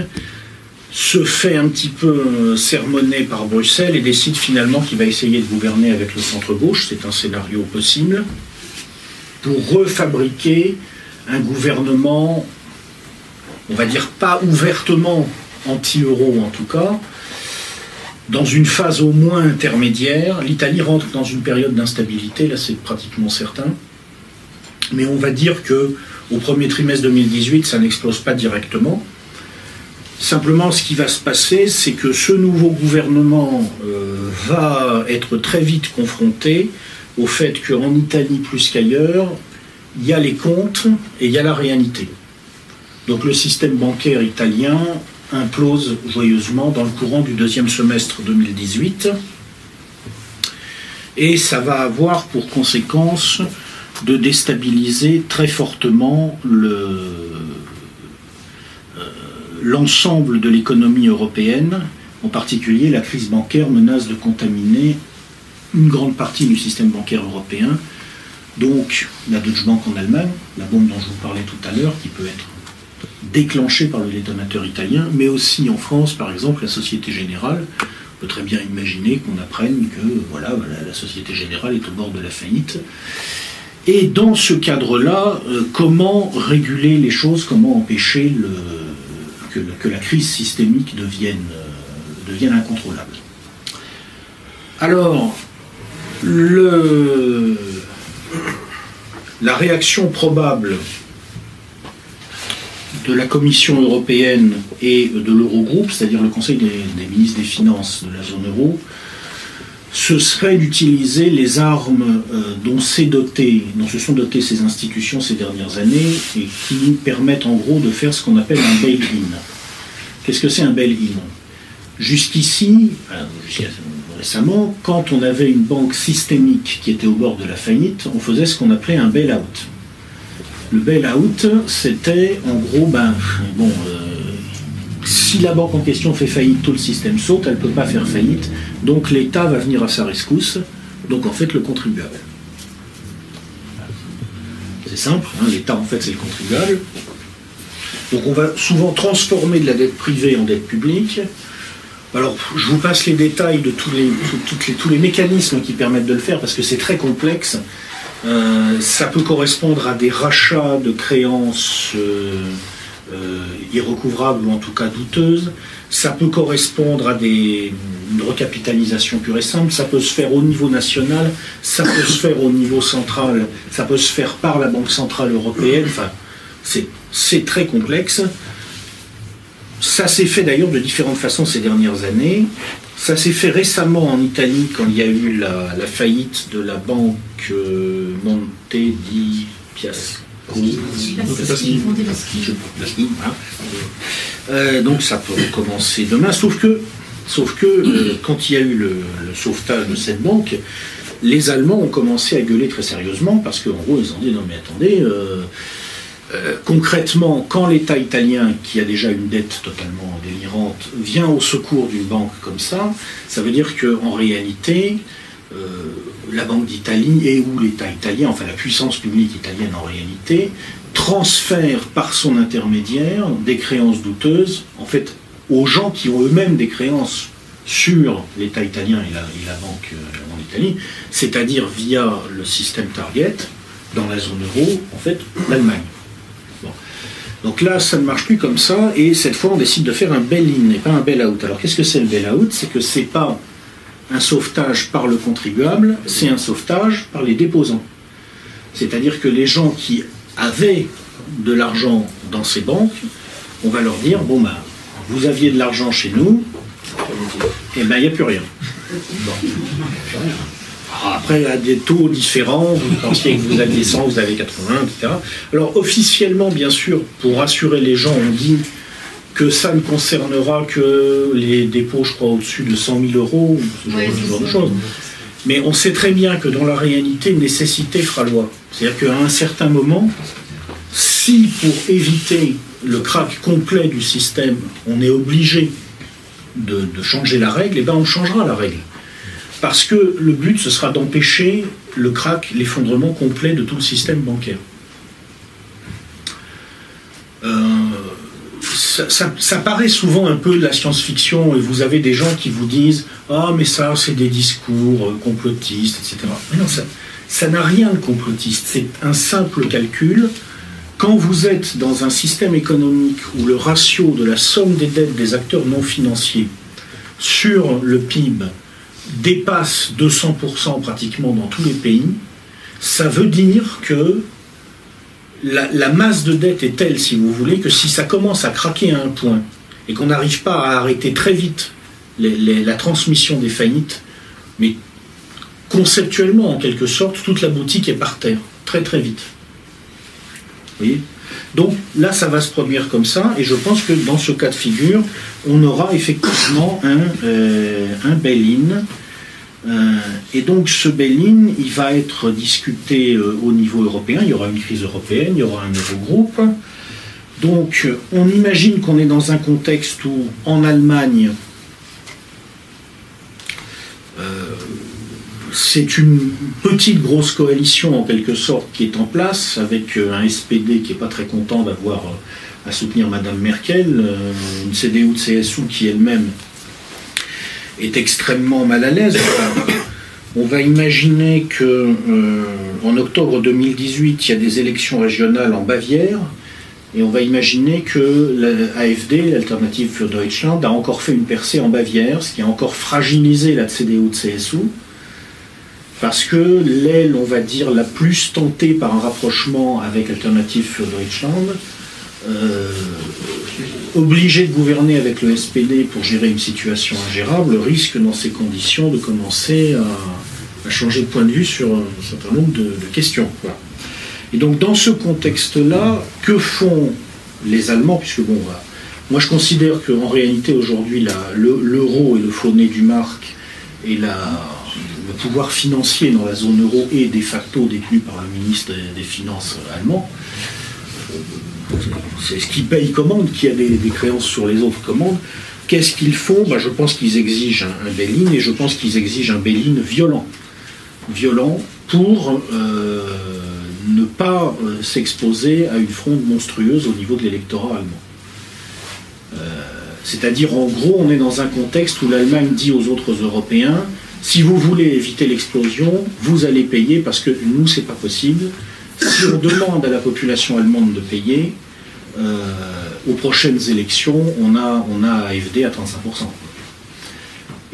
se fait un petit peu sermonner par Bruxelles et décide finalement qu'il va essayer de gouverner avec le centre-gauche, c'est un scénario possible, pour refabriquer un gouvernement, on va dire pas ouvertement anti-euro en tout cas, dans une phase au moins intermédiaire. L'Italie rentre dans une période d'instabilité, là c'est pratiquement certain, mais on va dire que au premier trimestre deux mille dix-huit, ça n'explose pas directement. Simplement, ce qui va se passer, c'est que ce nouveau gouvernement euh, va être très vite confronté au fait qu'en Italie plus qu'ailleurs, il y a les comptes et il y a la réalité. Donc le système bancaire italien implose joyeusement dans le courant du deuxième semestre deux mille dix-huit. Et ça va avoir pour conséquence de déstabiliser très fortement le... l'ensemble de l'économie européenne. En particulier, la crise bancaire menace de contaminer une grande partie du système bancaire européen. Donc, la Deutsche Bank en Allemagne, la bombe dont je vous parlais tout à l'heure, qui peut être déclenchée par le détonateur italien, mais aussi en France, par exemple, la Société Générale. On peut très bien imaginer qu'on apprenne que voilà, la Société Générale est au bord de la faillite. Et dans ce cadre-là, comment réguler les choses, comment empêcher le... que la crise systémique devienne, euh, devienne incontrôlable. Alors, le... la réaction probable de la Commission européenne et de l'Eurogroupe, c'est-à-dire le Conseil des, des ministres des Finances de la zone euro, ce serait d'utiliser les armes euh, dont, doté, dont se sont dotées ces institutions ces dernières années et qui permettent en gros de faire ce qu'on appelle un bail-in. Qu'est-ce que c'est un bail-in? Jusqu'ici, euh, jusqu'à récemment, quand on avait une banque systémique qui était au bord de la faillite, on faisait ce qu'on appelait un bail-out. Le bail-out, c'était en gros, ben, bon... Euh, si la banque en question fait faillite, tout le système saute, elle ne peut pas faire faillite, donc l'État va venir à sa rescousse, donc en fait le contribuable. C'est simple, hein, l'État en fait c'est le contribuable. Donc on va souvent transformer de la dette privée en dette publique. Alors je vous passe les détails de tous les, toutes les, tous les mécanismes qui permettent de le faire, parce que c'est très complexe. Euh, ça peut correspondre à des rachats de créances... Euh, Euh, irrecouvrable ou en tout cas douteuse, ça peut correspondre à des, une recapitalisation pure et simple, ça peut se faire au niveau national, ça peut se faire au niveau central, ça peut se faire par la Banque Centrale Européenne, enfin, c'est très complexe. Ça s'est fait d'ailleurs de différentes façons ces dernières années, ça s'est fait récemment en Italie quand il y a eu la, la faillite de la banque euh, Monte di Piazza. Euh, donc ça peut recommencer demain, sauf que, sauf que euh, quand il y a eu le, le sauvetage de cette banque, les Allemands ont commencé à gueuler très sérieusement parce qu'en gros ils ont dit non mais attendez, euh, euh, concrètement quand l'État italien qui a déjà une dette totalement délirante vient au secours d'une banque comme ça, ça veut dire qu'en réalité... Euh, la Banque d'Italie et ou l'État italien, enfin la puissance publique italienne en réalité, transfère par son intermédiaire des créances douteuses, en fait, aux gens qui ont eux-mêmes des créances sur l'État italien et la, et la Banque euh, en Italie, c'est-à-dire via le système Target, dans la zone euro, en fait, l'Allemagne. Bon. Donc là, ça ne marche plus comme ça, et cette fois, on décide de faire un bail-in et pas un bail-out. Alors qu'est-ce que c'est le bail-out? C'est que c'est pas... un sauvetage par le contribuable, c'est un sauvetage par les déposants. C'est-à-dire que les gens qui avaient de l'argent dans ces banques, on va leur dire, bon ben, vous aviez de l'argent chez nous, et ben il n'y a plus rien. Bon. Alors après, à des taux différents, vous pensiez que vous aviez cent, vous avez quatre-vingts, et cetera. Alors officiellement, bien sûr, pour rassurer les gens, on dit... que ça ne concernera que les dépôts, je crois, au-dessus de cent mille euros, ce genre, ouais, ce genre de choses. Mais on sait très bien que dans la réalité, nécessité fera loi. C'est-à-dire qu'à un certain moment, si pour éviter le crack complet du système, on est obligé de, de changer la règle, eh ben on changera la règle. Parce que le but, ce sera d'empêcher le crack, l'effondrement complet de tout le système bancaire. Euh... ça, ça, ça paraît souvent un peu de la science-fiction, et vous avez des gens qui vous disent « Ah, mais ça, c'est des discours complotistes, et cetera » Mais non, ça, ça n'a rien de complotiste, c'est un simple calcul. Quand vous êtes dans un système économique où le ratio de la somme des dettes des acteurs non financiers sur le P I B dépasse deux cents pour cent pratiquement dans tous les pays, ça veut dire que la, la masse de dette est telle, si vous voulez, que si ça commence à craquer à un point et qu'on n'arrive pas à arrêter très vite les, les, la transmission des faillites, mais conceptuellement, en quelque sorte, toute la boutique est par terre, très très vite. Vous voyez ? Donc là, ça va se produire comme ça, et je pense que dans ce cas de figure, on aura effectivement un, euh, un bail-in. Euh, et donc ce bail-in, il va être discuté euh, au niveau européen. Il y aura une crise européenne, il y aura un Eurogroupe. Donc on imagine qu'on est dans un contexte où en Allemagne, euh, c'est une petite grosse coalition en quelque sorte qui est en place, avec un S P D qui n'est pas très content d'avoir à soutenir Madame Merkel, une C D U C S U qui elle-même est extrêmement mal à l'aise. On va imaginer que euh, en octobre deux mille dix-huit, il y a des élections régionales en Bavière, et on va imaginer que l'A F D, l'Alternative für Deutschland, a encore fait une percée en Bavière, ce qui a encore fragilisé la C D U C S U. Parce que l'aile, on va dire, la plus tentée par un rapprochement avec Alternative für Deutschland, euh, obligée de gouverner avec le S P D pour gérer une situation ingérable, risque dans ces conditions de commencer à, à changer de point de vue sur un certain nombre de, de questions. Voilà. Et donc dans ce contexte-là, que font les Allemands, puisque bon, voilà, moi je considère qu'en réalité aujourd'hui l'euro est le faux-nez du marc et la... le pouvoir financier dans la zone euro est de facto détenu par le ministre des Finances allemand. C'est ce qui paye commande, qui a des, des créances sur les autres commandes. Qu'est-ce qu'ils font? Ben, je pense qu'ils exigent un, un bail-in, et je pense qu'ils exigent un bail-in violent. Violent pour euh, ne pas euh, s'exposer à une fronde monstrueuse au niveau de l'électorat allemand. Euh, C'est-à-dire, en gros, on est dans un contexte où l'Allemagne dit aux autres Européens: si vous voulez éviter l'explosion, vous allez payer, parce que nous, c'est pas possible. Si on demande à la population allemande de payer, euh, aux prochaines élections, on a, on a A F D à trente-cinq pour cent.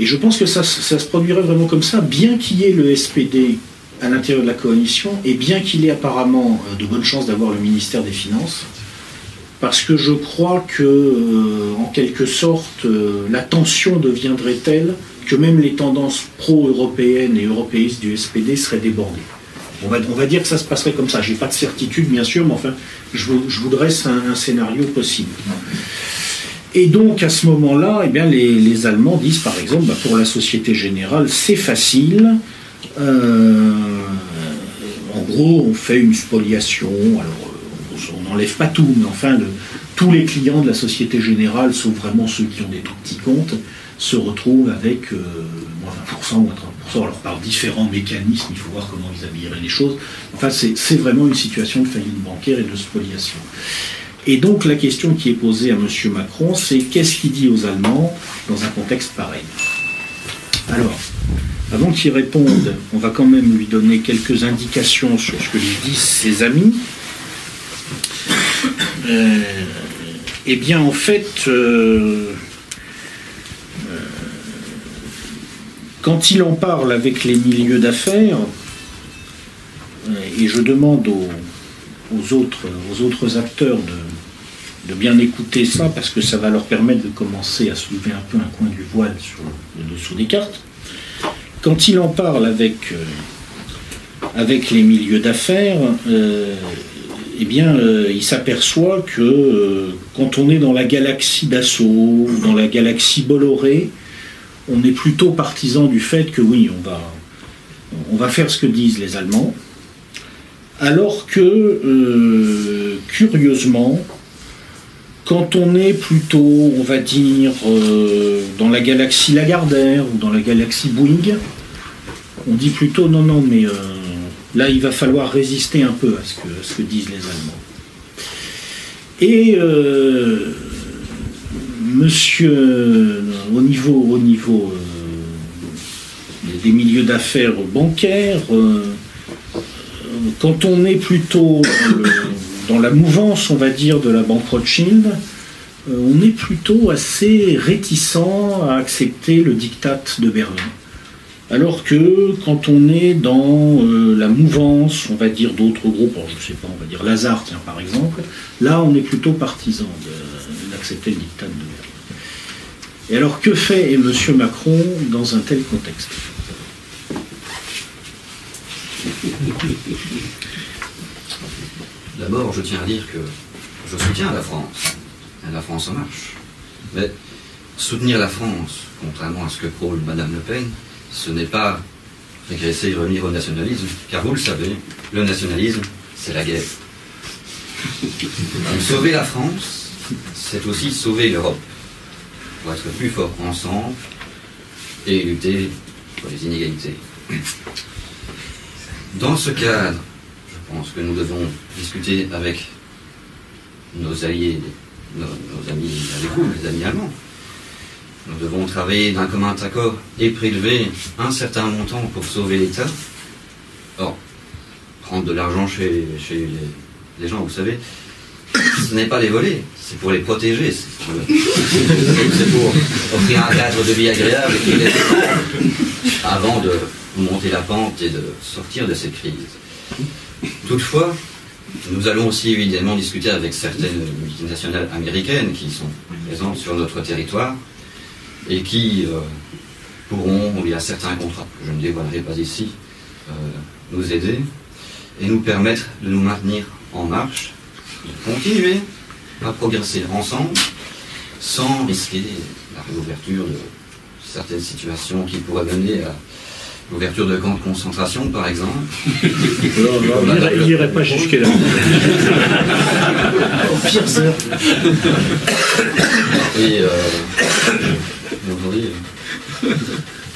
Et je pense que ça, ça se produirait vraiment comme ça, bien qu'il y ait le S P D à l'intérieur de la coalition, et bien qu'il ait apparemment de bonnes chances d'avoir le ministère des Finances, parce que je crois que, euh, en quelque sorte, euh, la tension deviendrait telle que même les tendances pro-européennes et européistes du S P D seraient débordées. On va, on va dire que ça se passerait comme ça. Je n'ai pas de certitude, bien sûr, mais enfin, je vous, je vous dresse un, un scénario possible. Et donc, à ce moment-là, eh bien, les, les Allemands disent, par exemple, bah, pour la Société Générale, c'est facile. Euh, en gros, on fait une spoliation. Alors, on n'enlève pas tout, mais enfin, le, tous les clients de la Société Générale, sauf vraiment ceux qui ont des tout petits comptes, se retrouvent avec euh, moins vingt pour cent, moins trente pour cent, alors par différents mécanismes, il faut voir comment ils habilleraient les choses. Enfin, c'est vraiment une situation de faillite bancaire et de spoliation. Et donc la question qui est posée à M. Macron, c'est: qu'est-ce qu'il dit aux Allemands dans un contexte pareil? Alors, avant qu'il réponde, on va quand même lui donner quelques indications sur ce que lui disent ses amis. Euh, eh bien, en fait... Euh, Quand il en parle avec les milieux d'affaires, et je demande aux, aux, autres, aux autres acteurs de, de bien écouter ça, parce que ça va leur permettre de commencer à soulever un peu un coin du voile sur le dessous des cartes. Quand il en parle avec, euh, avec les milieux d'affaires, euh, eh bien, euh, il s'aperçoit que euh, quand on est dans la galaxie Dassault, dans la galaxie Bolloré, on est plutôt partisan du fait que oui, on va, on va faire ce que disent les Allemands, alors que, euh, curieusement, quand on est plutôt, on va dire, euh, dans la galaxie Lagardère ou dans la galaxie Bouygues, on dit plutôt non, non, mais euh, là, il va falloir résister un peu à ce que, à ce que disent les Allemands. Et... Euh, Monsieur, au niveau, au niveau euh, des milieux d'affaires bancaires, euh, quand on est plutôt dans, le, dans la mouvance, on va dire, de la banque Rothschild, euh, on est plutôt assez réticent à accepter le diktat de Berlin. Alors que quand on est dans euh, la mouvance, on va dire d'autres groupes, je ne sais pas, on va dire Lazard, tiens, par exemple, là on est plutôt partisan d'accepter le diktat de Berlin. Et alors que fait M. Macron dans un tel contexte? D'abord, je tiens à dire que je soutiens la France, la France en marche. Mais soutenir la France, contrairement à ce que prône Madame Le Pen, ce n'est pas régresser et revenir au nationalisme, car vous le savez, le nationalisme, c'est la guerre. Donc, sauver la France, c'est aussi sauver l'Europe, pour être plus forts ensemble et lutter pour les inégalités. Dans ce cadre, je pense que nous devons discuter avec nos alliés, nos, nos amis avec vous, les amis allemands. Nous devons travailler d'un commun accord et prélever un certain montant pour sauver l'État. Or, prendre de l'argent chez, chez les, les gens, vous savez, ce n'est pas les voler, c'est pour les protéger. C'est pour, pour offrir un cadre de vie agréable et les avant de monter la pente et de sortir de cette crise. Toutefois, nous allons aussi évidemment discuter avec certaines multinationales américaines qui sont présentes sur notre territoire, et qui euh, pourront, via certains contrats que je ne dévoilerai pas ici, euh, nous aider et nous permettre de nous maintenir en marche, de continuer à progresser ensemble sans risquer la réouverture de certaines situations qui pourraient mener à l'ouverture de camps de concentration, par exemple. Non, non, il n'irait pas jusque-là. Au pire, ça. Et... Euh,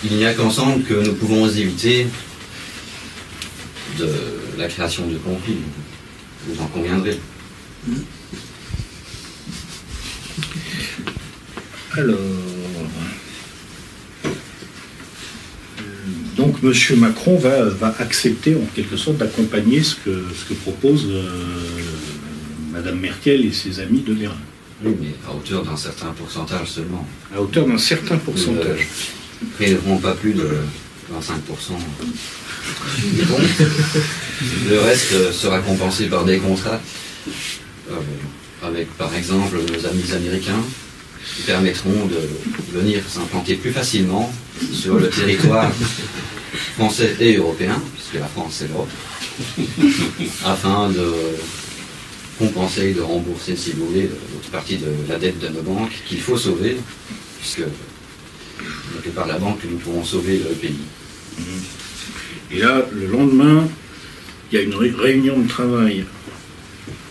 il n'y a qu'ensemble que nous pouvons éviter de la création de conflits. Vous en conviendrez. Alors, donc M. Macron va, va accepter en quelque sorte d'accompagner ce que, ce que propose euh, Mme Merkel et ses amis de Berlin. Oui, mais à hauteur d'un certain pourcentage seulement. À hauteur d'un certain pourcentage. Ils ne prélèveront pas plus de vingt-cinq pour cent. Mais bon, le reste sera compensé par des contrats euh, avec, par exemple, nos amis américains qui permettront de venir s'implanter plus facilement sur le territoire français et européen, puisque la France c'est l'Europe, afin de compenser, de rembourser, si vous voulez, l'autre partie de la dette de nos banques qu'il faut sauver, puisque c'est par la banque que nous pourrons sauver le pays. Et là, le lendemain, il y a une réunion de travail.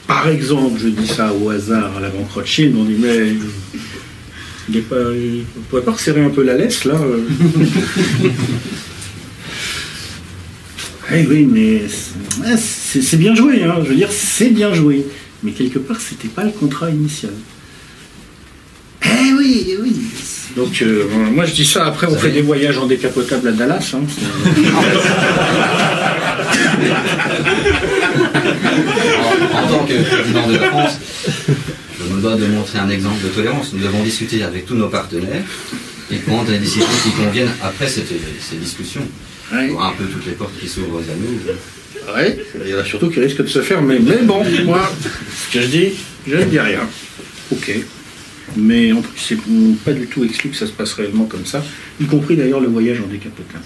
Par exemple, je dis ça au hasard à la banque Rothschild, on dit mais il n'est pas, vous ne pouvez pas resserrer un peu la laisse là? Eh oui, mais c'est bien joué, hein. Je veux dire, c'est bien joué. Mais quelque part, c'était pas le contrat initial. Eh oui, eh oui. Donc, euh, moi je dis ça, après on ça fait, fait des voyages en décapotable à Dallas. Hein. en, en tant que président de la France, je me dois de montrer un exemple de tolérance. Nous devons discuter avec tous nos partenaires et prendre des décisions qui conviennent après cette, ces discussions. Ouais. Un peu toutes les portes qui s'ouvrent aux amis. Oui, il y en a surtout qui risquent de se fermer. Mais bon, moi, ce que je dis, je ne dis rien. Ok. Mais en plus, c'est pas du tout exclu que ça se passe réellement comme ça, y compris d'ailleurs le voyage en décapotable.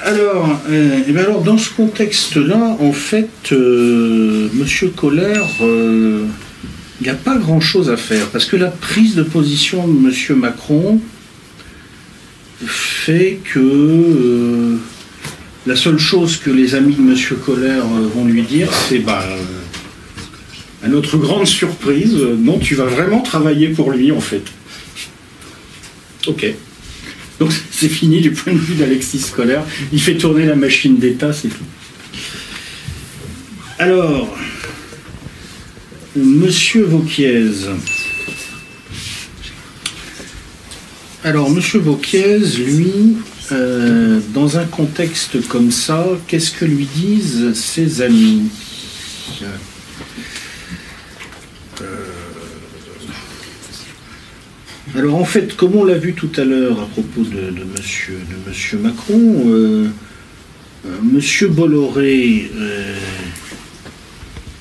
alors, euh, et bien alors, dans ce contexte-là, en fait, euh, M. Kohler, euh, il n'y a pas grand-chose à faire. Parce que la prise de position de M. Macron fait que euh, la seule chose que les amis de M. Kohler euh, vont lui dire, c'est bah, euh, à notre grande surprise, euh, non, tu vas vraiment travailler pour lui en fait. Ok. Donc c'est fini du point de vue d'Alexis Kohler. Il fait tourner la machine d'État, c'est tout. Alors, Monsieur Wauquiez. Alors, Monsieur Wauquiez, lui, euh, dans un contexte comme ça, qu'est-ce que lui disent ses amis? Alors, en fait, comme on l'a vu tout à l'heure à propos de, de, monsieur, de monsieur Macron, euh, euh, monsieur Bolloré euh,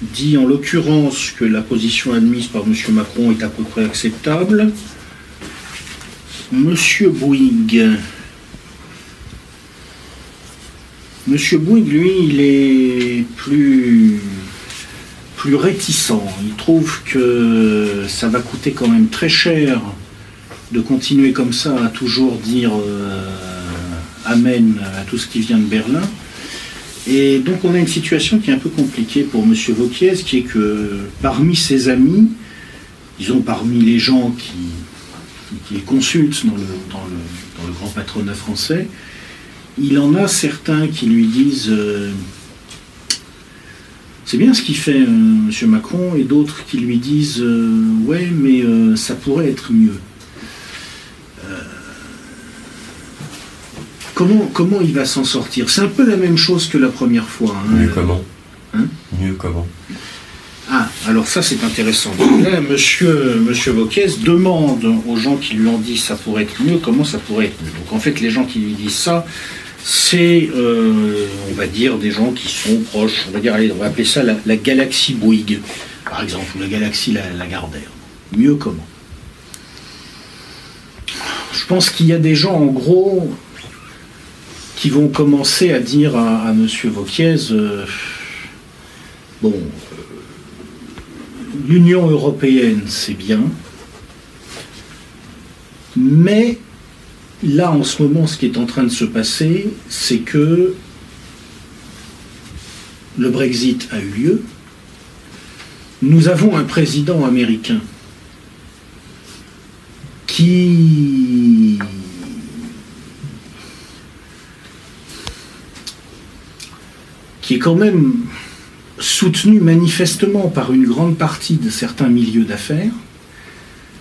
dit en l'occurrence que la position admise par monsieur Macron est à peu près acceptable. Monsieur Bouygues. Monsieur Bouygues, lui, il est plus... plus réticent. Il trouve que ça va coûter quand même très cher de continuer comme ça à toujours dire euh, amen à tout ce qui vient de Berlin. Et donc on a une situation qui est un peu compliquée pour monsieur Wauquiez, qui est que parmi ses amis, disons parmi les gens qui, qui consultent dans le, dans, le, dans le grand patronat français, il en a certains qui lui disent euh, c'est bien ce qu'il fait, euh, monsieur Macron, et d'autres qui lui disent euh, ouais, mais euh, ça pourrait être mieux. Euh, comment, comment il va s'en sortir? C'est un peu la même chose que la première fois. Hein, mieux euh, comment hein? Mieux comment? Ah, alors ça c'est intéressant. Là, monsieur, monsieur Wauquiez demande aux gens qui lui ont dit ça pourrait être mieux, comment ça pourrait être mieux. Donc en fait, les gens qui lui disent ça, c'est, euh, on va dire, des gens qui sont proches, on va dire, allez, on va appeler ça la, la galaxie Bouygues, par exemple, ou la galaxie la, Lagardère. Mieux comment? Je pense qu'il y a des gens, en gros, qui vont commencer à dire à, à M. Wauquiez, euh, bon, euh, l'Union européenne, c'est bien, mais... Là, en ce moment, ce qui est en train de se passer, c'est que le Brexit a eu lieu. Nous avons un président américain qui... qui est quand même soutenu manifestement par une grande partie de certains milieux d'affaires,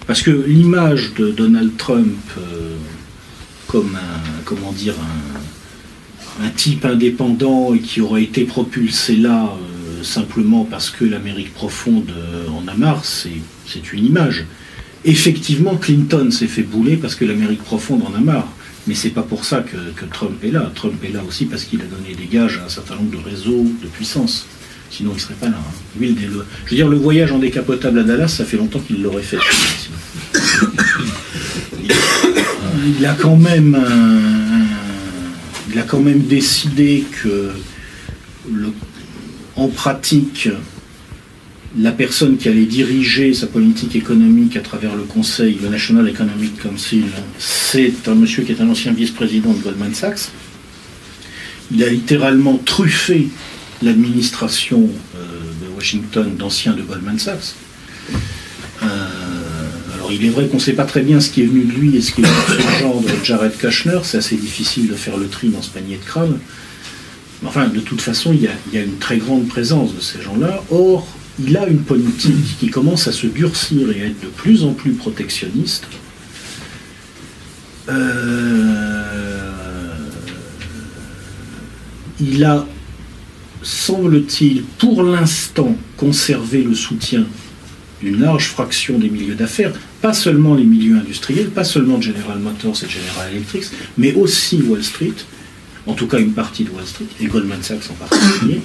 parce que l'image de Donald Trump... Euh, comme un, comment dire, un, un type indépendant et qui aurait été propulsé là euh, simplement parce que l'Amérique profonde euh, en a marre, c'est une image. Effectivement, Clinton s'est fait bouler parce que l'Amérique profonde en a marre, mais c'est pas pour ça que, que Trump est là. Trump est là aussi parce qu'il a donné des gages à un certain nombre de réseaux de puissance. Sinon, il serait pas là. Hein. Lui, le, le, je veux dire, le voyage en décapotable à Dallas, ça fait longtemps qu'il l'aurait fait. Il a quand même, un, un, il a quand même décidé que, le, en pratique, la personne qui allait diriger sa politique économique à travers le Conseil, le National Economic Council, c'est un monsieur qui est un ancien vice-président de Goldman Sachs. Il a littéralement truffé l'administration euh, de Washington d'anciens de Goldman Sachs. Euh, Alors, il est vrai qu'on ne sait pas très bien ce qui est venu de lui et ce qui est venu de son genre de Jared Kushner. C'est assez difficile de faire le tri dans ce panier de crabe. Enfin, de toute façon, il y a, il y a une très grande présence de ces gens-là. Or, il a une politique qui commence à se durcir et à être de plus en plus protectionniste. Euh... Il a, semble-t-il, pour l'instant, conservé le soutien d'une large fraction des milieux d'affaires, pas seulement les milieux industriels, pas seulement General Motors et General Electric, mais aussi Wall Street, en tout cas une partie de Wall Street, et Goldman Sachs en particulier.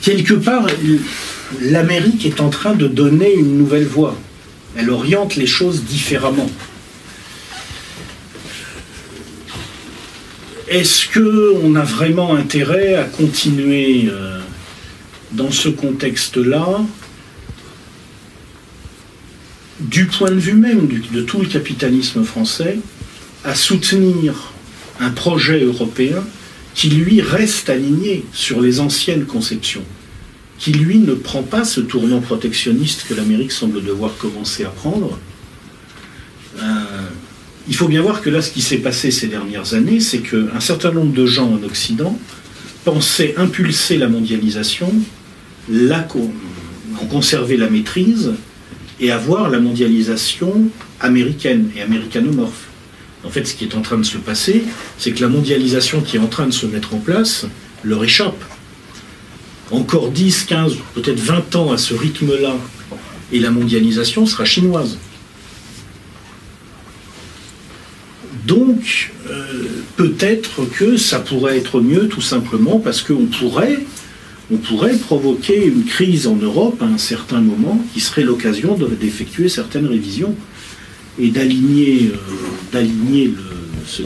Quelque part, l'Amérique est en train de donner une nouvelle voie. Elle oriente les choses différemment. Est-ce qu'on a vraiment intérêt à continuer... Euh, dans ce contexte-là, du point de vue même du, de tout le capitalisme français, à soutenir un projet européen qui, lui, reste aligné sur les anciennes conceptions, qui, lui, ne prend pas ce tournant protectionniste que l'Amérique semble devoir commencer à prendre. Euh, il faut bien voir que là, ce qui s'est passé ces dernières années, c'est qu'un certain nombre de gens en Occident pensaient impulser la mondialisation la, conserver la maîtrise et avoir la mondialisation américaine et américanomorphe. En fait, ce qui est en train de se passer, c'est que la mondialisation qui est en train de se mettre en place leur échappe. Encore dix, quinze, peut-être vingt ans à ce rythme-là, et la mondialisation sera chinoise. Donc, euh, peut-être que ça pourrait être mieux, tout simplement, parce qu'on pourrait, on pourrait provoquer une crise en Europe à un certain moment, qui serait l'occasion d'effectuer certaines révisions et d'aligner euh, d'aligner le, ce,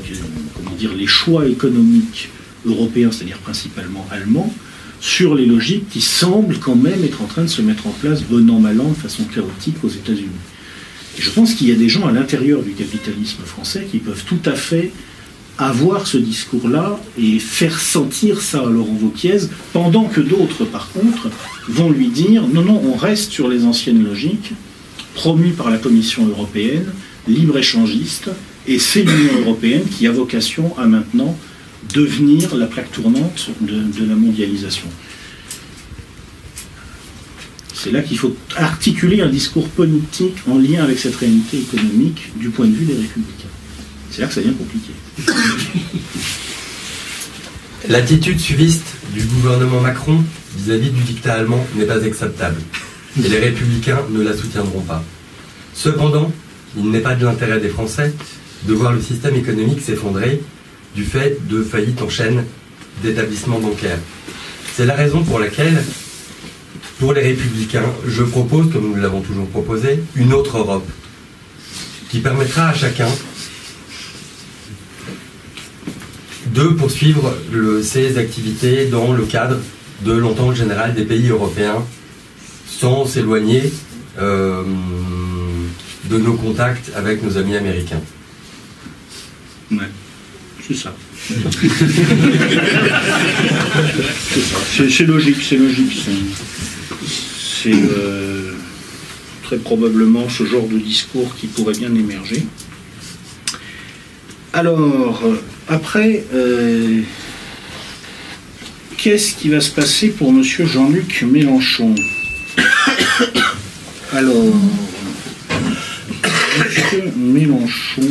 comment dire, les choix économiques européens, c'est-à-dire principalement allemands, sur les logiques qui semblent quand même être en train de se mettre en place, bon an, mal an, de façon chaotique aux États-Unis. Et je pense qu'il y a des gens à l'intérieur du capitalisme français qui peuvent tout à fait avoir ce discours-là et faire sentir ça à Laurent Wauquiez, pendant que d'autres, par contre, vont lui dire « Non, non, on reste sur les anciennes logiques promues par la Commission européenne, libre-échangiste, et c'est l'Union européenne qui a vocation à maintenant devenir la plaque tournante de, de la mondialisation. » C'est là qu'il faut articuler un discours politique en lien avec cette réalité économique du point de vue des républicains. C'est là que ça devient compliqué. L'attitude suiviste du gouvernement Macron vis-à-vis du dictat allemand n'est pas acceptable, et les républicains ne la soutiendront pas. Cependant, il n'est pas de l'intérêt des Français de voir le système économique s'effondrer du fait de faillites en chaîne d'établissements bancaires. C'est la raison pour laquelle, pour les Républicains, je propose, comme nous l'avons toujours proposé, une autre Europe qui permettra à chacun de poursuivre le, ses activités dans le cadre de l'entente générale des pays européens sans s'éloigner euh, de nos contacts avec nos amis américains. Ouais. C'est ça. C'est logique, c'est logique. C'est euh, très probablement ce genre de discours qui pourrait bien émerger. Alors, après, euh, qu'est-ce qui va se passer pour M. Jean-Luc Mélenchon? Alors, M. Mélenchon...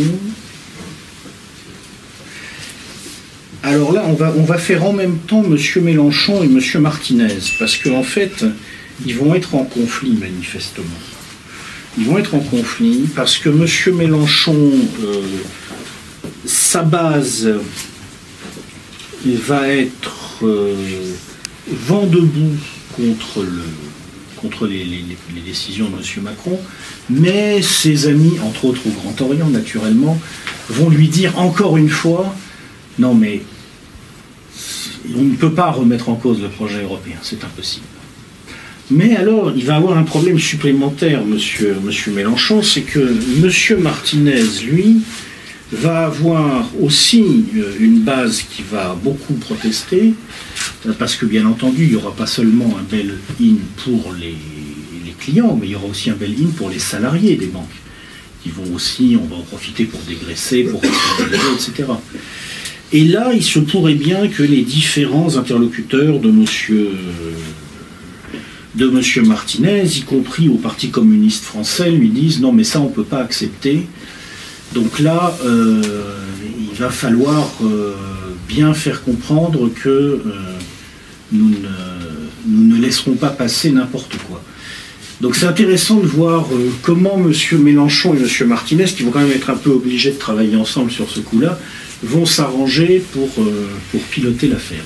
Alors là, on va, on va faire en même temps M. Mélenchon et M. Martinez, parce qu'en fait, ils vont être en conflit, manifestement. Ils vont être en conflit, parce que M. Mélenchon, euh, sa base va être euh, vent debout contre, le, contre les, les, les décisions de M. Macron, mais ses amis, entre autres au Grand Orient, naturellement, vont lui dire encore une fois « Non, mais... » on ne peut pas remettre en cause le projet européen, c'est impossible. Mais alors, il va avoir un problème supplémentaire, monsieur, monsieur Mélenchon, c'est que monsieur Martinez, lui, va avoir aussi une base qui va beaucoup protester, parce que, bien entendu, il n'y aura pas seulement un bail-in pour les, les clients, mais il y aura aussi un bail-in pour les salariés des banques, qui vont aussi, on va en profiter pour dégraisser, pour rationaliser, et cetera Et là, il se pourrait bien que les différents interlocuteurs de monsieur, de monsieur Martinez, y compris au Parti communiste français, lui disent « Non, mais ça, on ne peut pas accepter. » Donc là, euh, il va falloir euh, bien faire comprendre que euh, nous, ne, nous ne laisserons pas passer n'importe quoi. Donc c'est intéressant de voir euh, comment monsieur Mélenchon et monsieur Martinez, qui vont quand même être un peu obligés de travailler ensemble sur ce coup-là, vont s'arranger pour, euh, pour piloter l'affaire.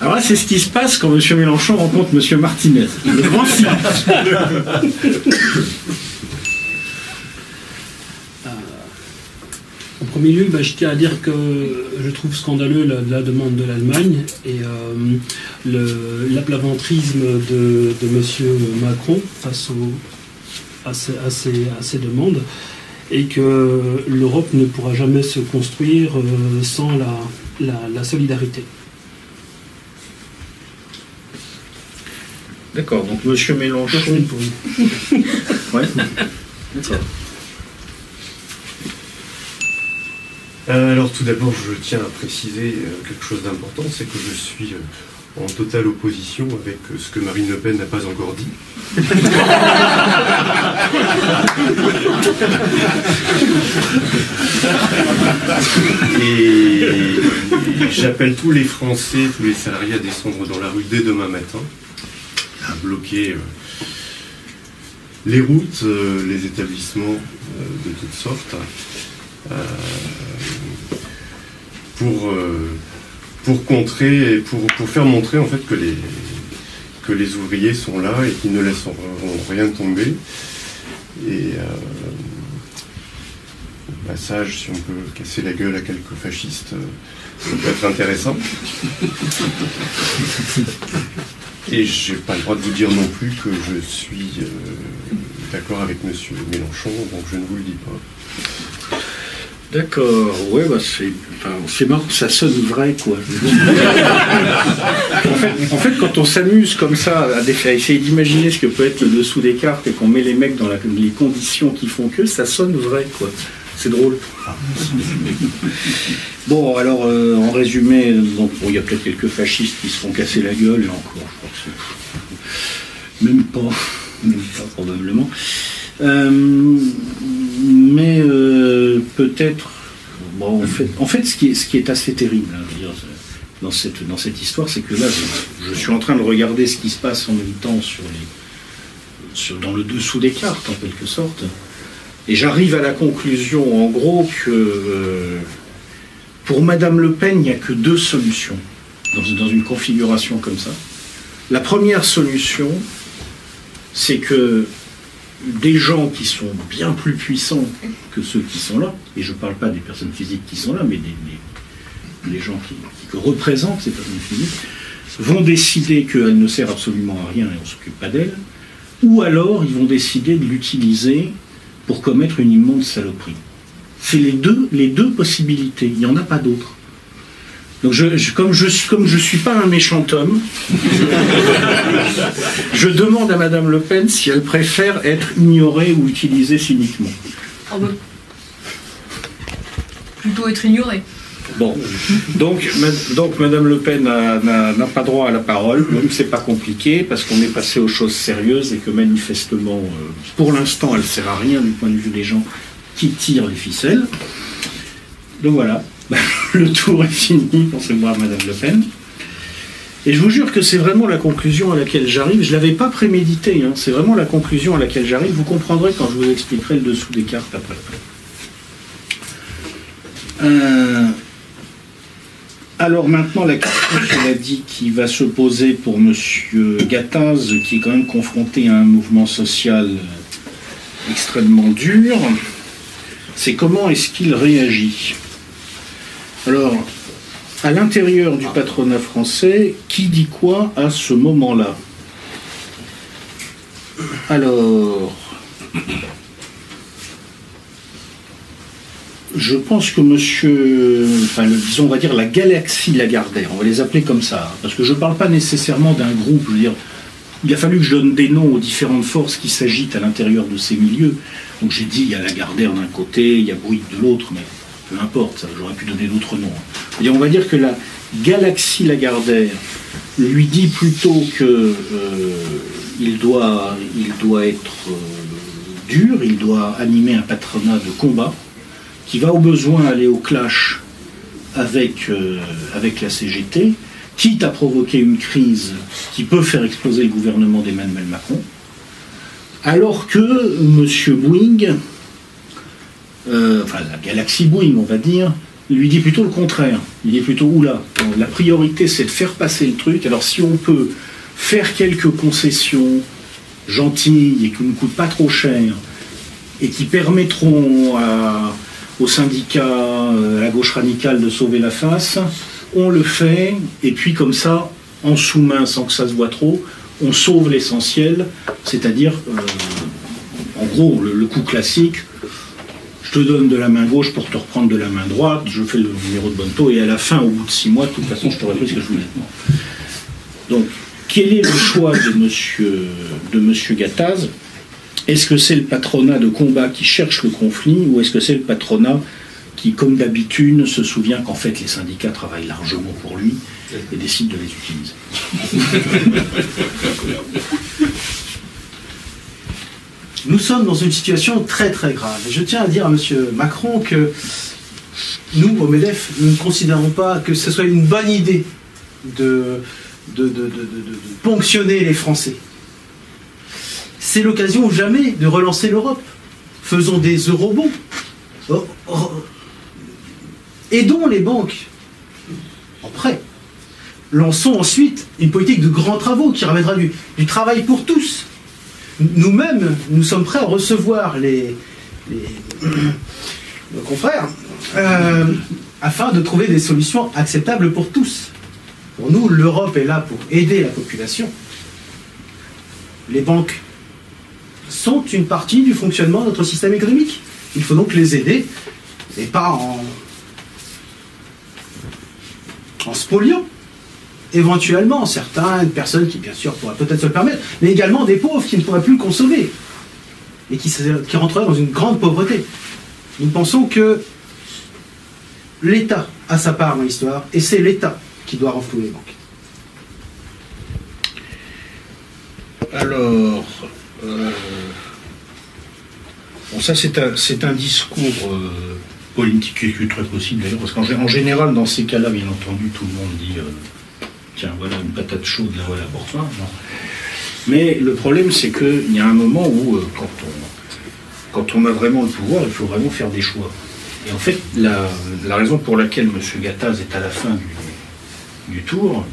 Alors là, c'est ce qui se passe quand M. Mélenchon rencontre M. Martinez. Le grand silence. En premier lieu, bah, je tiens à dire que je trouve scandaleux la, la demande de l'Allemagne et euh, l'aplaventrisme de, de M. Macron face au... À ces, à, ces, à ces demandes, et que l'Europe ne pourra jamais se construire euh, sans la, la, la solidarité. D'accord, donc M. Mélenchon... Ouais. D'accord. Alors tout d'abord, je tiens à préciser quelque chose d'important, c'est que je suis en totale opposition avec ce que Marine Le Pen n'a pas encore dit. Et j'appelle tous les Français, tous les salariés à descendre dans la rue dès demain matin, à bloquer les routes, les établissements de toutes sortes, Euh, pour, euh, pour contrer et pour, pour faire montrer en fait que les, que les ouvriers sont là et qu'ils ne laisseront rien tomber. Et euh, au passage, si on peut casser la gueule à quelques fascistes, ça peut être intéressant. Et je n'ai pas le droit de vous dire non plus que je suis euh, d'accord avec M. Mélenchon, donc je ne vous le dis pas. D'accord, ouais, bah c'est enfin, marrant, ça sonne vrai, quoi. en, fait, en fait, quand on s'amuse comme ça à, des, à essayer d'imaginer ce que peut être le dessous des cartes et qu'on met les mecs dans la, les conditions qui font que, ça sonne vrai, quoi. C'est drôle. Bon, alors, euh, en résumé, donc, bon, y a peut-être quelques fascistes qui se font casser la gueule, et encore, je pense. Même pas, même pas, probablement. Euh, mais euh, peut-être, bon, en fait, en fait ce, qui est, ce qui est assez terrible hein, je veux dire, dans, cette, dans cette histoire, c'est que là, je, je suis en train de regarder ce qui se passe en même temps sur les, sur, dans le dessous des cartes, en quelque sorte, et j'arrive à la conclusion, en gros, que euh, pour Madame Le Pen, il n'y a que deux solutions dans, dans une configuration comme ça. La première solution, c'est que des gens qui sont bien plus puissants que ceux qui sont là, et je ne parle pas des personnes physiques qui sont là, mais des, des, des gens qui, qui représentent ces personnes physiques, vont décider qu'elle ne sert absolument à rien et on ne s'occupe pas d'elle, ou alors ils vont décider de l'utiliser pour commettre une immense saloperie. C'est les deux, les deux possibilités, il n'y en a pas d'autre. Donc je, je, comme je comme je suis pas un méchant homme, je demande à Madame Le Pen si elle préfère être ignorée ou utilisée cyniquement. Oh ben. Plutôt être ignorée. Bon, donc, donc Madame Le Pen n'a pas droit à la parole, donc c'est pas compliqué, parce qu'on est passé aux choses sérieuses et que manifestement, pour l'instant, elle sert à rien du point de vue des gens qui tirent les ficelles. Donc voilà. Le tour est fini pour se voir Madame Le Pen. Et je vous jure que c'est vraiment la conclusion à laquelle j'arrive. Je ne l'avais pas prémédité, hein. C'est vraiment la conclusion à laquelle j'arrive. Vous comprendrez quand je vous expliquerai le dessous des cartes après. Euh... Alors maintenant, la question, je l'ai dit, qui va se poser pour M. Gattaz, qui est quand même confronté à un mouvement social extrêmement dur, c'est comment est-ce qu'il réagit ? Alors, à l'intérieur du patronat français, qui dit quoi à ce moment-là? Alors, je pense que monsieur, enfin, le, disons, on va dire la galaxie Lagardère, on va les appeler comme ça, hein, parce que je ne parle pas nécessairement d'un groupe, je veux dire, il a fallu que je donne des noms aux différentes forces qui s'agitent à l'intérieur de ces milieux. Donc j'ai dit, il y a Lagardère d'un côté, il y a Bouygues de l'autre, mais... peu importe, j'aurais pu donner d'autres noms. Et on va dire que la galaxie Lagardère lui dit plutôt qu'il euh, doit, il doit être euh, dur, il doit animer un patronat de combat qui va au besoin aller au clash avec, euh, avec la C G T, quitte à provoquer une crise qui peut faire exploser le gouvernement d'Emmanuel Macron, alors que M. Bouygues... Euh, enfin la galaxie Boeing, on va dire, lui dit plutôt le contraire. Il dit plutôt, oula, la priorité c'est de faire passer le truc, alors si on peut faire quelques concessions gentilles et qui ne coûtent pas trop cher, et qui permettront à, aux syndicats, à la gauche radicale de sauver la face, on le fait, et puis comme ça, en sous-main, sans que ça se voit trop, on sauve l'essentiel, c'est-à-dire, euh, en gros, le, le coup classique, je te donne de la main gauche pour te reprendre de la main droite, je fais le numéro de bonneteau, et à la fin, au bout de six mois, de toute façon, je t'aurais pris ce que je voulais. Donc, quel est le choix de monsieur, de monsieur Gattaz? Est-ce que c'est le patronat de combat qui cherche le conflit, ou est-ce que c'est le patronat qui, comme d'habitude, se souvient qu'en fait les syndicats travaillent largement pour lui et décide de les utiliser. Nous sommes dans une situation très très grave. Je tiens à dire à M. Macron que nous, au MEDEF, nous ne considérons pas que ce soit une bonne idée de, de, de, de, de, de ponctionner les Français. C'est l'occasion ou jamais de relancer l'Europe. Faisons des eurobonds. Oh, oh. Aidons les banques en prêt. Lançons ensuite une politique de grands travaux qui remettra du, du travail pour tous. Nous-mêmes, nous sommes prêts à recevoir les, les nos confrères euh, afin de trouver des solutions acceptables pour tous. Pour nous, l'Europe est là pour aider la population. Les banques sont une partie du fonctionnement de notre système économique. Il faut donc les aider, et pas en, en spoliant. Éventuellement, certaines personnes qui, bien sûr, pourraient peut-être se le permettre, mais également des pauvres qui ne pourraient plus le consommer et qui, qui rentreraient dans une grande pauvreté. Nous pensons que l'État a sa part dans l'histoire et c'est l'État qui doit renflouer les banques. Alors, euh, bon, ça c'est un, c'est un discours euh, politique qui est très possible d'ailleurs, parce qu'en général, dans ces cas-là, bien entendu, tout le monde dit... Euh, tiens, voilà une patate chaude, là, voilà pour toi. Non. Mais le problème, c'est qu'il y a un moment où, euh, quand, on, quand on a vraiment le pouvoir, il faut vraiment faire des choix. Et en fait, la, la raison pour laquelle M. Gattaz est à la fin du, du tour,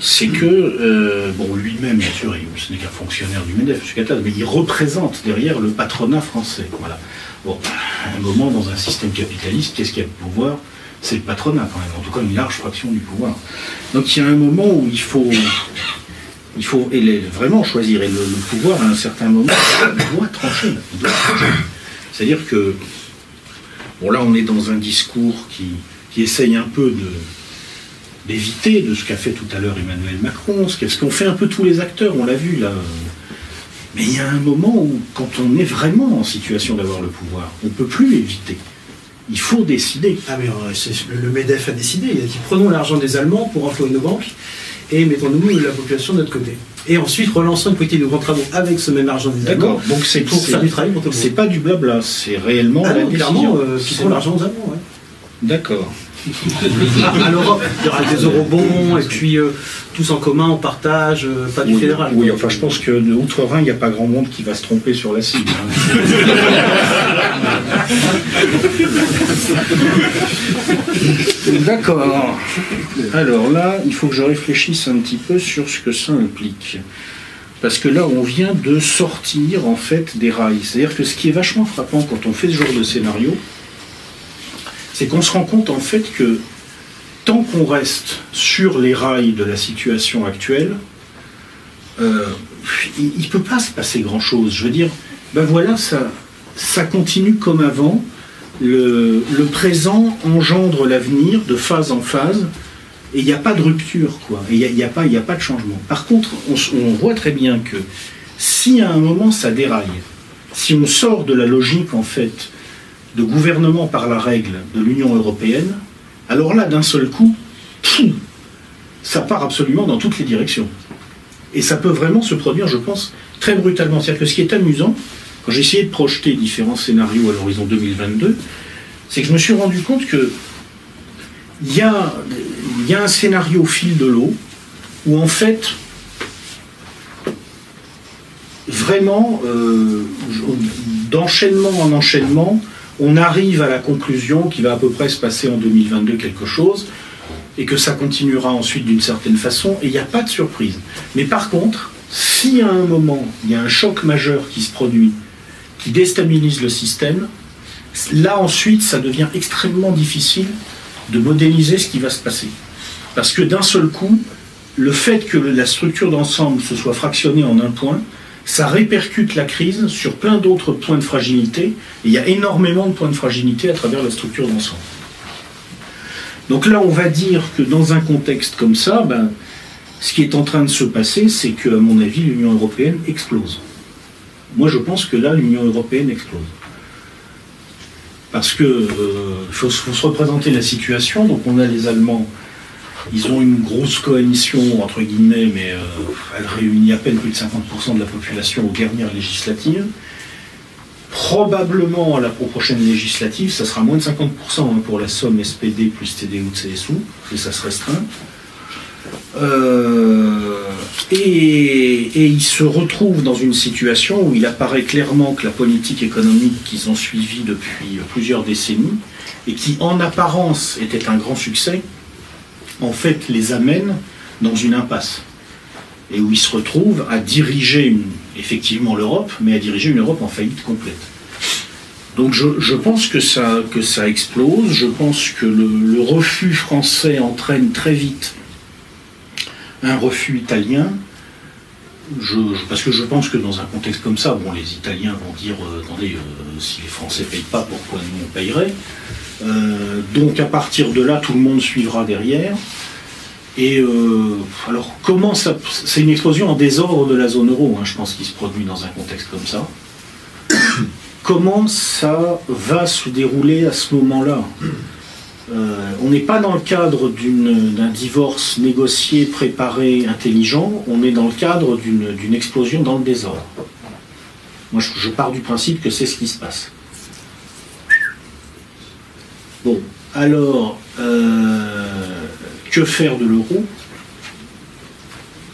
c'est que, euh, bon, lui-même, bien sûr, il, ce n'est qu'un fonctionnaire du MEDEF, M. Gattaz, mais il représente derrière le patronat français. Voilà. Bon, à un moment, dans un système capitaliste, qu'est-ce qu'il y a de pouvoir ? C'est le patronat quand même, en tout cas une large fraction du pouvoir. Donc il y a un moment où il faut, il faut vraiment choisir, et le, le pouvoir à un certain moment doit trancher. trancher. C'est-à-dire que, bon là on est dans un discours qui, qui essaye un peu d'éviter de, de ce qu'a fait tout à l'heure Emmanuel Macron, ce qu'ont fait un peu tous les acteurs, on l'a vu là. Mais il y a un moment où, quand on est vraiment en situation d'avoir le pouvoir, on ne peut plus éviter. Il faut décider. Ah mais euh, le MEDEF a décidé. Il a dit prenons l'argent des Allemands pour renflouer nos banques et mettons-nous la population de notre côté. Et ensuite relançons une politique de grands travaux avec ce même argent des Allemands. Donc c'est pour faire du travail pour tout le monde. C'est pas du blabla, c'est réellement ah la non, décision. Clairement, euh, qui prend l'argent des Allemands. Ouais. D'accord. À l'Europe, il y aura des eurobonds et puis euh, tous en commun, on partage, euh, pas du oui, fédéral. Oui, enfin je pense que de Outre-Rhin, il n'y a pas grand monde qui va se tromper sur la cible. Hein. D'accord. Alors là, il faut que je réfléchisse un petit peu sur ce que ça implique. Parce que là, on vient de sortir en fait des rails. C'est-à-dire que ce qui est vachement frappant quand on fait ce genre de scénario, c'est qu'on se rend compte en fait que tant qu'on reste sur les rails de la situation actuelle, euh, il ne peut pas se passer grand-chose. Je veux dire, ben voilà, ça, ça continue comme avant. Le, le présent engendre l'avenir de phase en phase, et il n'y a pas de rupture, quoi. Il n'y a, y a, pas, y a pas de changement. Par contre, on, on voit très bien que si à un moment ça déraille, si on sort de la logique en fait de gouvernement par la règle de l'Union européenne, alors là, d'un seul coup, pff, ça part absolument dans toutes les directions. Et ça peut vraiment se produire, je pense, très brutalement. C'est-à-dire que ce qui est amusant, quand j'ai essayé de projeter différents scénarios à l'horizon deux mille vingt-deux, c'est que je me suis rendu compte que il y a, y a un scénario au fil de l'eau où, en fait, vraiment, euh, d'enchaînement en enchaînement, on arrive à la conclusion qu'il va à peu près se passer en deux mille vingt-deux quelque chose et que ça continuera ensuite d'une certaine façon, et il n'y a pas de surprise. Mais par contre, si à un moment, il y a un choc majeur qui se produit, qui déstabilise le système, là ensuite, ça devient extrêmement difficile de modéliser ce qui va se passer. Parce que d'un seul coup, le fait que la structure d'ensemble se soit fractionnée en un point, ça répercute la crise sur plein d'autres points de fragilité, et il y a énormément de points de fragilité à travers la structure d'ensemble. Donc là, on va dire que dans un contexte comme ça, ben, ce qui est en train de se passer, c'est que, à mon avis, l'Union européenne explose. Moi, je pense que là, l'Union européenne explose. Parce que euh, faut, faut se représenter la situation. Donc on a les Allemands, ils ont une grosse coalition, entre guillemets, mais euh, elle réunit à peine plus de cinquante pour cent de la population aux dernières législatives. Probablement à la prochaine législative, ça sera moins de cinquante pour cent hein, pour la somme S P D plus T D U de C S U, et ça se restreint. Euh, et, et ils se retrouvent dans une situation où il apparaît clairement que la politique économique qu'ils ont suivie depuis plusieurs décennies, et qui en apparence était un grand succès, en fait les amène dans une impasse. Et où ils se retrouvent à diriger une, effectivement l'Europe, mais à diriger une Europe en faillite complète. Donc je, je pense que ça, que ça explose, je pense que le, le refus français entraîne très vite un refus italien, je, je, parce que je pense que dans un contexte comme ça, bon, les Italiens vont dire euh, « Attendez, euh, si les Français ne payent pas, pourquoi nous on payerait euh, ?» Donc à partir de là, tout le monde suivra derrière. Et euh, alors, comment ça... C'est une explosion en désordre de la zone euro, hein, je pense, qui se produit dans un contexte comme ça. Comment ça va se dérouler à ce moment-là? euh, On n'est pas dans le cadre d'un divorce négocié, préparé, intelligent, on est dans le cadre d'une explosion dans le désordre. Moi, je, je pars du principe que c'est ce qui se passe. Bon, alors... Euh, Que faire de l'euro?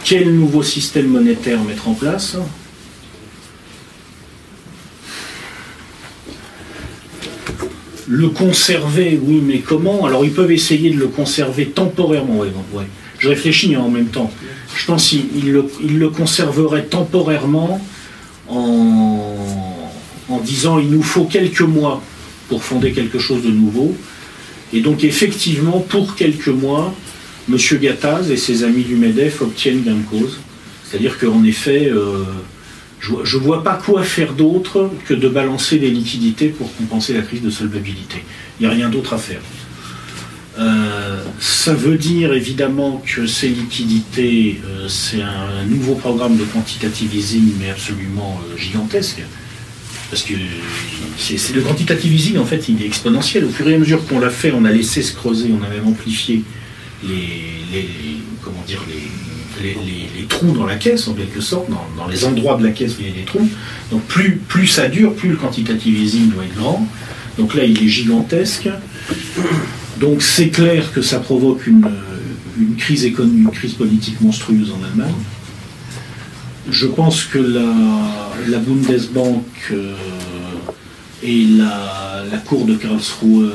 Quel nouveau système monétaire mettre en place? Le conserver, oui, mais comment? Alors ils peuvent essayer de le conserver temporairement. Ouais, ouais. Je réfléchis hein, en même temps. Je pense qu'ils le, ils le conserveraient temporairement en, en disant il nous faut quelques mois pour fonder quelque chose de nouveau. Et donc effectivement, pour quelques mois, M. Gattaz et ses amis du MEDEF obtiennent gain de cause. C'est-à-dire qu'en effet, euh, je ne vois pas quoi faire d'autre que de balancer des liquidités pour compenser la crise de solvabilité. Il n'y a rien d'autre à faire. Euh, ça veut dire évidemment que ces liquidités, euh, c'est un nouveau programme de quantitative easing, mais absolument euh, gigantesque. Parce que c'est le quantitative easing, en fait, il est exponentiel. Au fur et à mesure qu'on l'a fait, on a laissé se creuser, on a même amplifié les, les, comment dire, les, les, les, les trous dans la caisse, en quelque sorte, dans, dans les endroits de la caisse où il y a des trous. Donc plus, plus ça dure, plus le quantitative easing doit être grand. Donc là, il est gigantesque. Donc c'est clair que ça provoque une, une crise économique, une crise politique monstrueuse en Allemagne. Je pense que la, la Bundesbank euh, et la, la cour de Karlsruhe euh,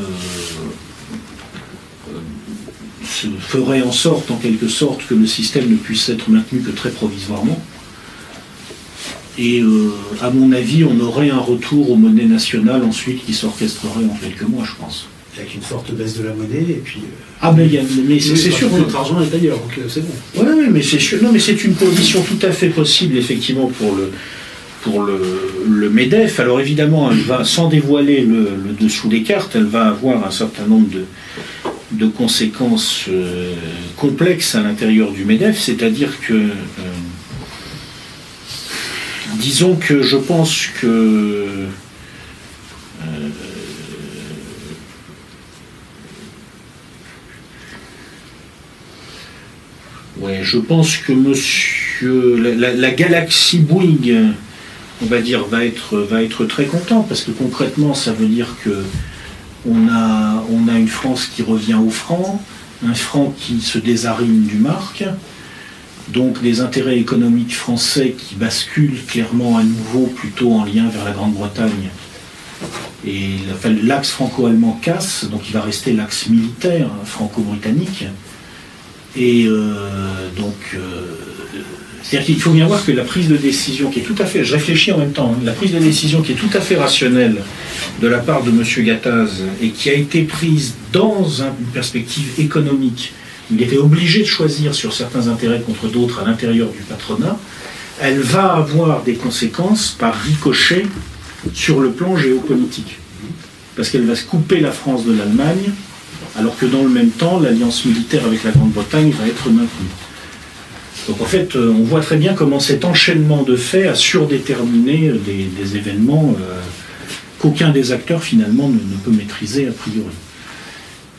euh, feraient en sorte, en quelque sorte, que le système ne puisse être maintenu que très provisoirement. Et euh, à mon avis, on aurait un retour aux monnaies nationales ensuite qui s'orchestrerait en quelques mois, je pense. Avec une forte baisse de la monnaie, et puis... Ah, mais, mais c'est sûr que notre argent est ailleurs, donc c'est bon. Ouais, ouais, mais c'est sûr. Non, mais c'est une position tout à fait possible, effectivement, pour le, pour le, le MEDEF. Alors, évidemment, elle va, sans dévoiler le, le dessous des cartes, elle va avoir un certain nombre de, de conséquences euh, complexes à l'intérieur du MEDEF, c'est-à-dire que... Euh, disons que je pense que... Euh, Ouais, je pense que monsieur la, la, la galaxie Bouygues, on va dire, va être, va être très content, parce que concrètement, ça veut dire que on a, on a une France qui revient au franc, un franc qui se désarime du marque, donc des intérêts économiques français qui basculent clairement à nouveau plutôt en lien vers la Grande-Bretagne. Et l'axe franco-allemand casse, donc il va rester l'axe militaire franco-britannique. Et euh, donc, euh, c'est-à-dire qu'il faut bien voir que la prise de décision qui est tout à fait, je réfléchis en même temps, hein, la prise de décision qui est tout à fait rationnelle de la part de M. Gattaz et qui a été prise dans un, une perspective économique, il était obligé de choisir sur certains intérêts contre d'autres à l'intérieur du patronat, elle va avoir des conséquences par ricochet sur le plan géopolitique. Parce qu'elle va se couper la France de l'Allemagne, alors que dans le même temps, l'alliance militaire avec la Grande-Bretagne va être maintenue. Donc en fait, on voit très bien comment cet enchaînement de faits a surdéterminé des, des événements euh, qu'aucun des acteurs finalement ne, ne peut maîtriser a priori.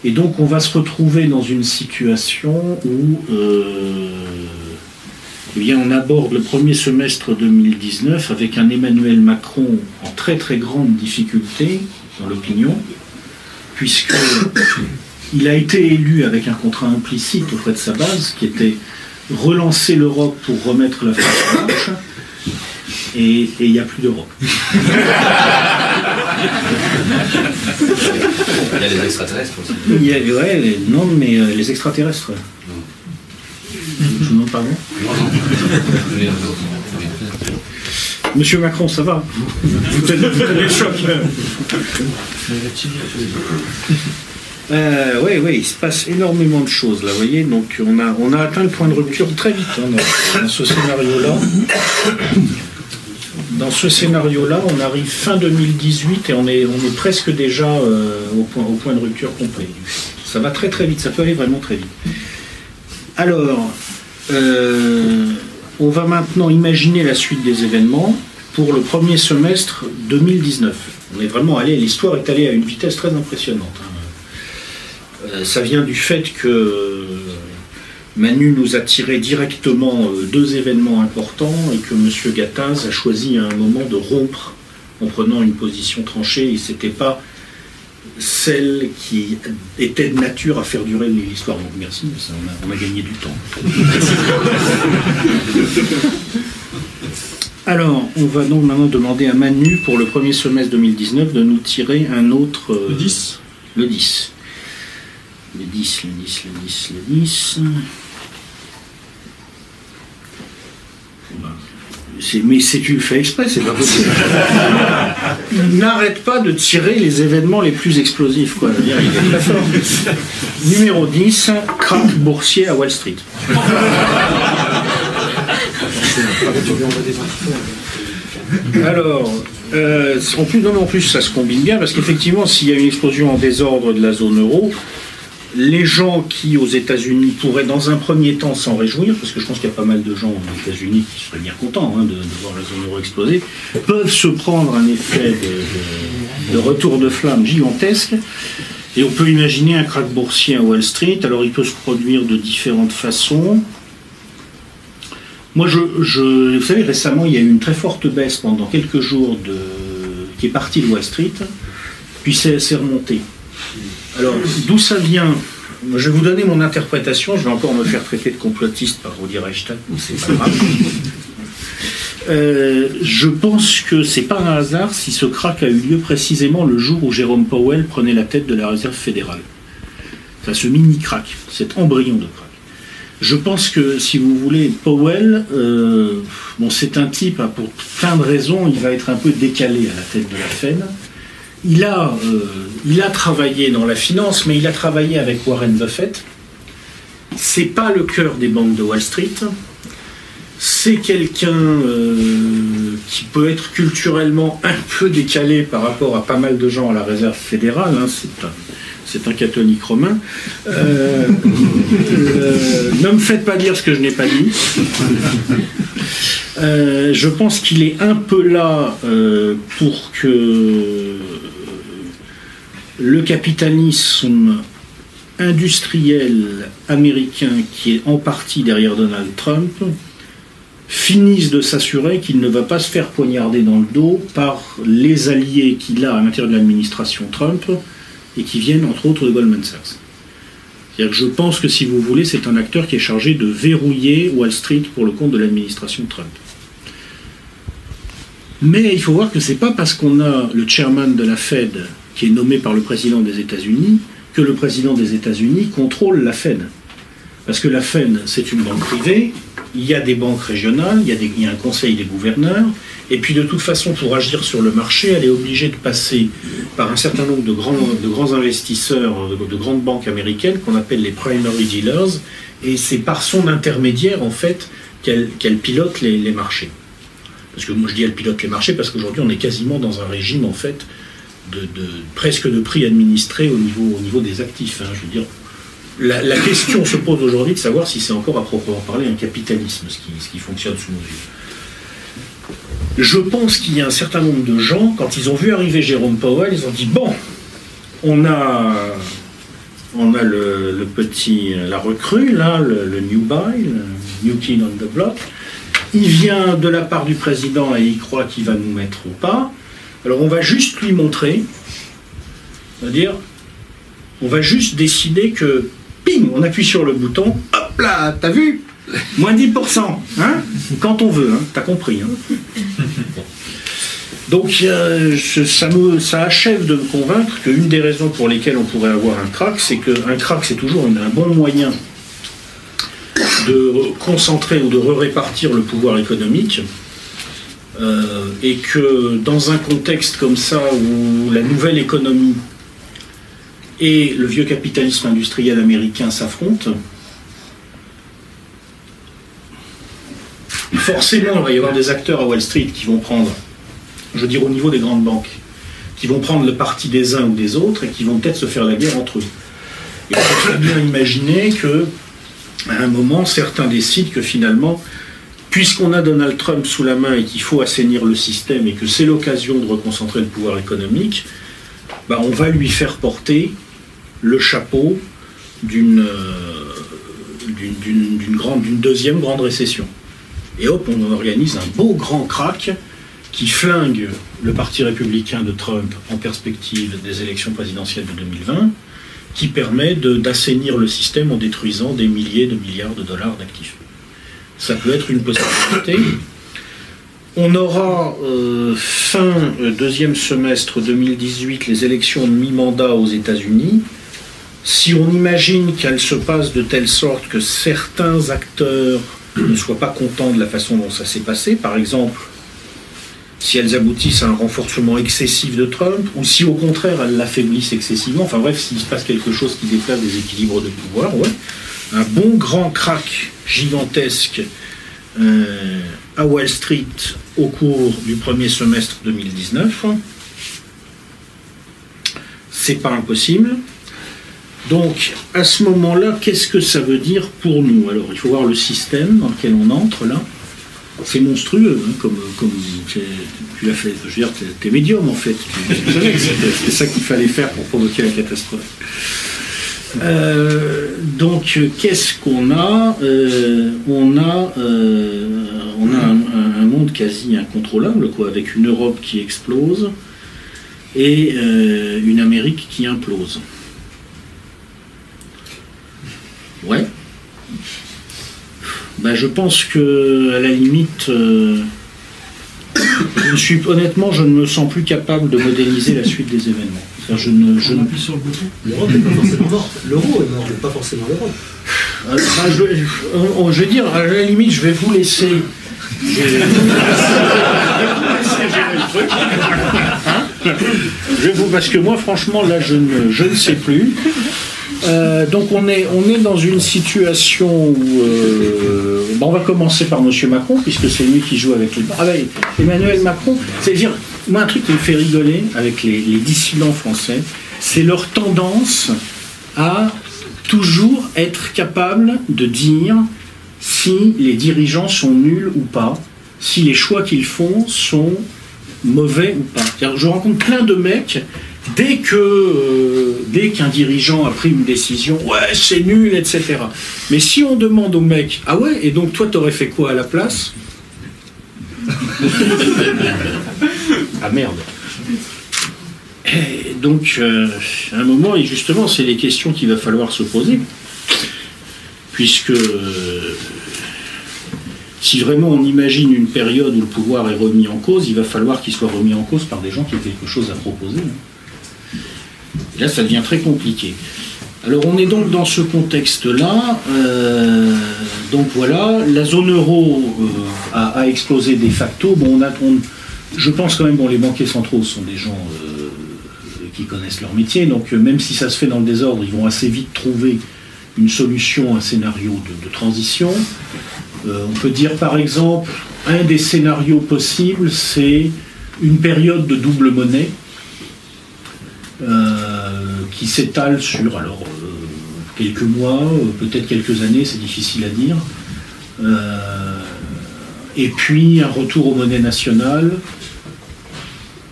Et donc on va se retrouver dans une situation où euh, eh bien, on aborde le premier semestre deux mille dix-neuf avec un Emmanuel Macron en très très grande difficulté dans l'opinion, puisqu'il a été élu avec un contrat implicite auprès de sa base qui était relancer l'Europe pour remettre la France en marche, et il n'y a plus d'Europe. Il y a les extraterrestres aussi. Il y a, ouais, les, non, mais euh, les extraterrestres. Je vous demande pardon. Monsieur Macron, ça va? Vous tenez le choc. Euh, oui, oui, il se passe énormément de choses là, vous voyez, donc on a, on a atteint le point de rupture très vite hein, dans, dans ce scénario-là. Dans ce scénario-là, on arrive fin deux mille dix-huit et on est, on est presque déjà euh, au, point, au point de rupture complet. Ça va très très vite, ça peut aller vraiment très vite. Alors, euh, on va maintenant imaginer la suite des événements pour le premier semestre deux mille dix-neuf. On est vraiment allé, l'histoire est allée à une vitesse très impressionnante. Ça vient du fait que Manu nous a tiré directement deux événements importants et que M. Gattaz a choisi à un moment de rompre en prenant une position tranchée. Et ce n'était pas celle qui était de nature à faire durer l'histoire. Donc merci, mais ça, on, a, on a gagné du temps. Alors, on va donc maintenant demander à Manu, pour le premier semestre deux mille dix-neuf, de nous tirer un autre... Euh, le dix. Le dix. Le dix, le dix, le dix, le dix. Mais c'est tu le fais exprès, c'est pas possible. Il n'arrête pas de tirer les événements les plus explosifs, quoi. Je veux dire, il est très fort. Numéro dix, krach boursier à Wall Street. Alors. Euh, en plus, non, mais en plus, ça se combine bien parce qu'effectivement, s'il y a une explosion en désordre de la zone euro, les gens qui, aux États-Unis pourraient dans un premier temps s'en réjouir, parce que je pense qu'il y a pas mal de gens aux États-Unis qui seraient bien contents hein, de, de voir la zone euro exploser, peuvent se prendre un effet de, de, de retour de flamme gigantesque. Et on peut imaginer un krach boursier à Wall Street. Alors, il peut se produire de différentes façons. Moi, je, je, vous savez, récemment, il y a eu une très forte baisse pendant quelques jours de, qui est partie de Wall Street, puis c'est remonté. Alors, d'où ça vient? Je vais vous donner mon interprétation, je vais encore me faire traiter de complotiste par Rodier Reichstadt, mais c'est pas grave. Euh, je pense que c'est pas un hasard si ce krach a eu lieu précisément le jour où Jérôme Powell prenait la tête de la réserve fédérale. Enfin, ce mini-krach, cet embryon de krach. Je pense que, si vous voulez, Powell, euh, bon, c'est un type, hein, pour plein de raisons, il va être un peu décalé à la tête de la Fed. Il a, euh, il a travaillé dans la finance, mais il a travaillé avec Warren Buffett. C'est pas le cœur des banques de Wall Street. C'est quelqu'un euh, qui peut être culturellement un peu décalé par rapport à pas mal de gens à la réserve fédérale. Hein, c'est un... C'est un catholique romain. Euh, euh, ne me faites pas dire ce que je n'ai pas dit. Euh, je pense qu'il est un peu là euh, pour que le capitalisme industriel américain, qui est en partie derrière Donald Trump, finisse de s'assurer qu'il ne va pas se faire poignarder dans le dos par les alliés qu'il a à l'intérieur de l'administration Trump, et qui viennent entre autres de Goldman Sachs. C'est-à-dire que je pense que, si vous voulez, c'est un acteur qui est chargé de verrouiller Wall Street pour le compte de l'administration Trump. Mais il faut voir que c'est pas parce qu'on a le chairman de la Fed qui est nommé par le président des États-Unis que le président des États-Unis contrôle la Fed. Parce que la Fed, c'est une banque privée, il y a des banques régionales, il y a, des, il y a un conseil des gouverneurs, et puis de toute façon, pour agir sur le marché, elle est obligée de passer par un certain nombre de grands, de grands investisseurs, de, de grandes banques américaines, qu'on appelle les primary dealers, et c'est par son intermédiaire, en fait, qu'elle qu'elle pilote les, les marchés. Parce que moi, je dis elle pilote les marchés, parce qu'aujourd'hui, on est quasiment dans un régime, en fait, de, de, presque de prix administrés au niveau, au niveau des actifs, hein, je veux dire... La, la question se pose aujourd'hui de savoir si c'est encore à proprement parler un capitalisme, ce qui, ce qui fonctionne sous nos yeux. je pense qu'il y a un certain nombre de gens, quand ils ont vu arriver Jérôme Powell, ils ont dit « Bon, on a, on a le, le petit, la recrue, là, le, le new buy, le new kid on the block. Il vient de la part du président et il croit qu'il va nous mettre au pas. Alors on va juste lui montrer, c'est-à-dire, on va juste décider que, ping, on appuie sur le bouton, hop là, t'as vu ? Moins dix pour cent, hein, quand on veut, hein, t'as compris. Hein. Donc euh, ça, me, ça achève de me convaincre qu'une des raisons pour lesquelles on pourrait avoir un crack, c'est qu'un crack, c'est toujours un bon moyen de concentrer ou de répartir le pouvoir économique, euh, et que dans un contexte comme ça, où la nouvelle économie et le vieux capitalisme industriel américain s'affrontent, forcément, il va y avoir des acteurs à Wall Street qui vont prendre, je veux dire au niveau des grandes banques, qui vont prendre le parti des uns ou des autres et qui vont peut-être se faire la guerre entre eux. Et on peut très bien imaginer qu'à un moment, certains décident que finalement, puisqu'on a Donald Trump sous la main et qu'il faut assainir le système et que c'est l'occasion de reconcentrer le pouvoir économique, bah on va lui faire porter le chapeau d'une d'une, d'une grande, d'une deuxième grande récession. Et hop, on organise un beau grand crack qui flingue le parti républicain de Trump en perspective des élections présidentielles de deux mille vingt, qui permet d'assainir le système en détruisant des milliers de milliards de dollars d'actifs. Ça peut être une possibilité. On aura euh, fin euh, deuxième semestre deux mille dix-huit les élections de mi-mandat aux États-Unis. Si on imagine qu'elles se passent de telle sorte que certains acteurs ne soient pas contents de la façon dont ça s'est passé, par exemple, si elles aboutissent à un renforcement excessif de Trump, ou si au contraire elles l'affaiblissent excessivement, enfin bref, s'il se passe quelque chose qui déplace des équilibres de pouvoir, ouais, un bon grand crack gigantesque euh, à Wall Street au cours du premier semestre deux mille dix-neuf, c'est pas impossible. Donc, à ce moment-là, qu'est-ce que ça veut dire pour nous? Alors, il faut voir le système dans lequel on entre, là. C'est monstrueux, hein, comme, comme tu l'as fait. Je veux dire, t'es médium, en fait. C'est ça qu'il fallait faire pour provoquer la catastrophe. Euh, donc, qu'est-ce qu'on a? euh, On a, euh, on a un, un monde quasi incontrôlable, quoi, avec une Europe qui explose et euh, une Amérique qui implose. Ouais. Ben, je pense que, à la limite, euh, je ne suis, honnêtement, je ne me sens plus capable de modéliser la suite des événements. Enfin, je ne, je On appuie sur le bouton. L'Europe n'est pas forcément morte. L'euro est mort, mais pas forcément l'Europe. Ben, je, je vais dire, à la limite, je vais vous laisser. Je vais vous laisser gérer le truc. Hein ? Je vous, parce que moi, franchement, là, je ne, je ne sais plus. Euh, donc on est, on est dans une situation où... Euh, ben on va commencer par M. Macron, puisque c'est lui qui joue avec les... Ah ben, Emmanuel Macron, c'est-à-dire, moi un truc qui me fait rigoler avec les, les dissidents français, c'est leur tendance à toujours être capable de dire si les dirigeants sont nuls ou pas, si les choix qu'ils font sont mauvais ou pas. C'est-à-dire, je rencontre plein de mecs... Dès que, euh, dès qu'un dirigeant a pris une décision, ouais, c'est nul, et cetera. Mais si on demande au mec, ah ouais, et donc toi, t'aurais fait quoi à la place? Ah merde. Et donc, euh, à un moment, et justement, c'est les questions qu'il va falloir se poser, puisque euh, si vraiment on imagine une période où le pouvoir est remis en cause, il va falloir qu'il soit remis en cause par des gens qui ont quelque chose à proposer. Et là, ça devient très compliqué. Alors, on est donc dans ce contexte-là. Euh, donc voilà, la zone euro euh, a, a explosé de facto. Bon, on a, on, je pense quand même, bon, les banquiers centraux sont des gens euh, qui connaissent leur métier. Donc, euh, même si ça se fait dans le désordre, ils vont assez vite trouver une solution, un scénario de, de transition. Euh, on peut dire, par exemple, un des scénarios possibles, c'est une période de double monnaie. Euh, qui s'étale sur alors euh, quelques mois, euh, peut-être quelques années, c'est difficile à dire, euh, et puis un retour aux monnaies nationales,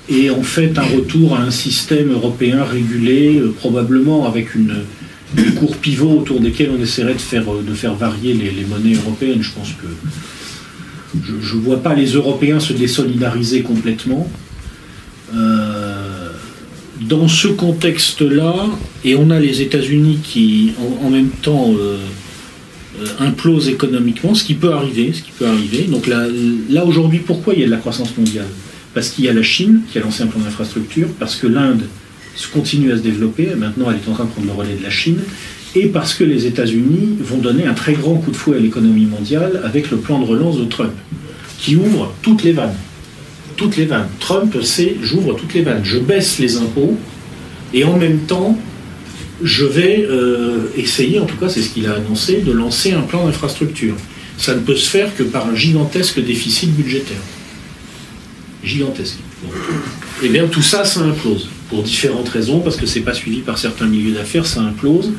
et en fait un retour à un système européen régulé, euh, probablement avec une, une cour pivot autour desquels on essaierait de faire, de faire varier les, les monnaies européennes. Je pense que je ne vois pas les Européens se désolidariser complètement. Euh, dans ce contexte-là, et on a les États-Unis qui en, en même temps euh, implose économiquement, ce qui peut arriver, ce qui peut arriver. Donc là, là aujourd'hui, pourquoi il y a de la croissance mondiale? Parce qu'il y a la Chine qui a lancé un plan d'infrastructure, parce que l'Inde continue à se développer, et maintenant elle est en train de prendre le relais de la Chine, et parce que les États-Unis vont donner un très grand coup de fouet à l'économie mondiale avec le plan de relance de Trump, qui ouvre toutes les vannes. Toutes les vannes. Trump, c'est « j'ouvre toutes les vannes ». Je baisse les impôts, et en même temps, je vais euh, essayer, en tout cas c'est ce qu'il a annoncé, de lancer un plan d'infrastructure. Ça ne peut se faire que par un gigantesque déficit budgétaire. Gigantesque. Bon. Et bien tout ça, ça implose. Pour différentes raisons, parce que c'est pas suivi par certains milieux d'affaires, ça implose.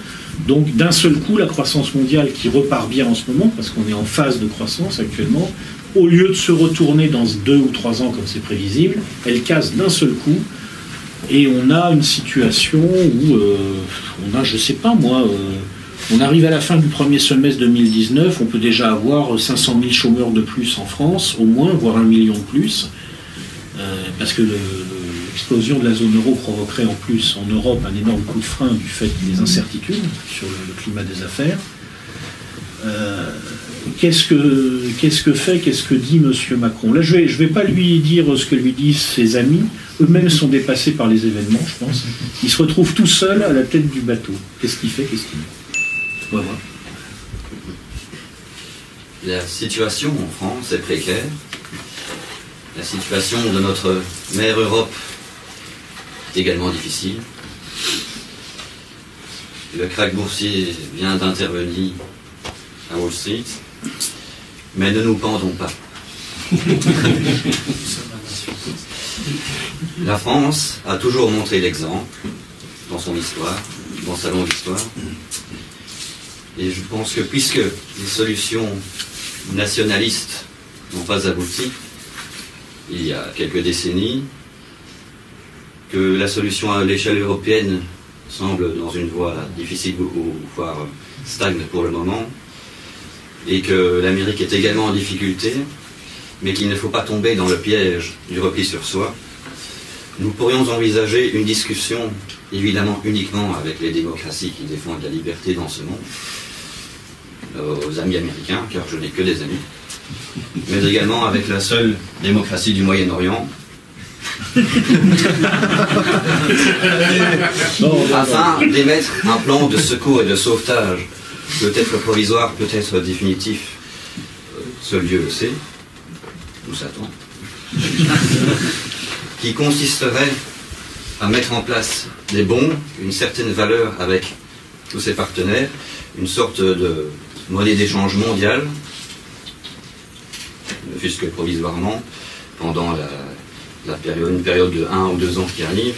Donc d'un seul coup, la croissance mondiale qui repart bien en ce moment, parce qu'on est en phase de croissance actuellement, au lieu de se retourner dans deux ou trois ans comme c'est prévisible, elle casse d'un seul coup. Et on a une situation où euh, on a, je sais pas moi, euh, on arrive à la fin du premier semestre deux mille dix-neuf, on peut déjà avoir cinq cent mille chômeurs de plus en France, au moins, voire un million de plus, euh, parce que l'explosion de la zone euro provoquerait en plus en Europe un énorme coup de frein du fait des incertitudes sur le, le climat des affaires. Euh, qu'est-ce que, qu'est-ce que fait, qu'est-ce que dit M. Macron? Là, je ne vais, je vais pas lui dire ce que lui disent ses amis. Eux-mêmes sont dépassés par les événements, je pense. Ils se retrouvent tout seuls à la tête du bateau. Qu'est-ce qu'il fait? Qu'est-ce qu'il dit? On va voir. La situation en France est précaire. La situation de notre mère Europe est également difficile. Le krach boursier vient d'intervenir à Wall Street, mais ne nous pendons pas. La France a toujours montré l'exemple dans son histoire, dans sa longue histoire. Et je pense que puisque les solutions nationalistes n'ont pas abouti, il y a quelques décennies, que la solution à l'échelle européenne semble dans une voie difficile ou voire stagne pour le moment, et que l'Amérique est également en difficulté, mais qu'il ne faut pas tomber dans le piège du repli sur soi, nous pourrions envisager une discussion, évidemment uniquement avec les démocraties qui défendent la liberté dans ce monde, aux amis américains, car je n'ai que des amis, mais également avec la seule démocratie du Moyen-Orient, afin d'émettre un plan de secours et de sauvetage, peut-être provisoire, peut-être définitif, seul Dieu le sait, ou Satan, qui consisterait à mettre en place des bons, une certaine valeur avec tous ses partenaires, une sorte de monnaie d'échange mondiale, ne fût-ce que provisoirement, pendant la, la période, une période de un ou deux ans qui arrive,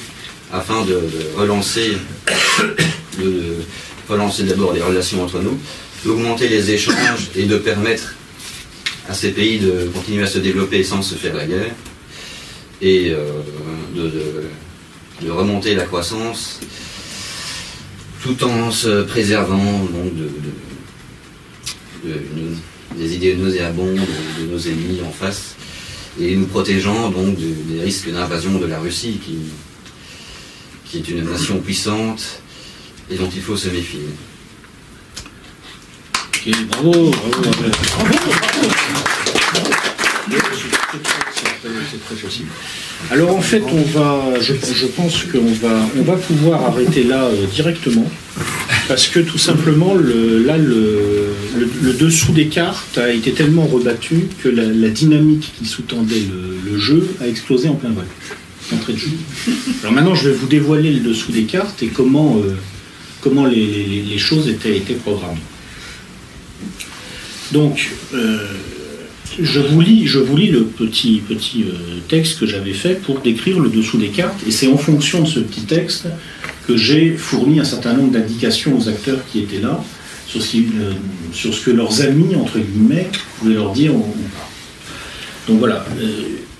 afin de, de relancer, de relancer d'abord les relations entre nous, d'augmenter les échanges et de permettre à ces pays de continuer à se développer sans se faire la guerre, et euh, de, de, de remonter la croissance tout en se préservant donc de, de, de, de, des idées nauséabondes de, de nos ennemis en face et nous protégeant donc de, des risques d'invasion de la Russie qui, qui est une nation puissante et dont il faut se méfier. Ok, bravo, bravo, bravo, bravo, bravo. C'est très facile. Alors en fait, on va, je, je pense qu'on va, on va pouvoir arrêter là euh, directement, parce que tout simplement, le, là, le, le, le dessous des cartes a été tellement rebattu que la, la dynamique qui sous-tendait le, le jeu a explosé en plein vol, d'entrée de jeu. Alors maintenant, je vais vous dévoiler le dessous des cartes et comment, euh, comment les, les, les choses étaient, étaient programmées. Donc... Euh, Je vous lis, je vous lis le petit, petit euh, texte que j'avais fait pour décrire le dessous des cartes, et c'est en fonction de ce petit texte que j'ai fourni un certain nombre d'indications aux acteurs qui étaient là, sur ce, qui, euh, sur ce que leurs amis, entre guillemets, pouvaient leur dire ou pas. Donc voilà,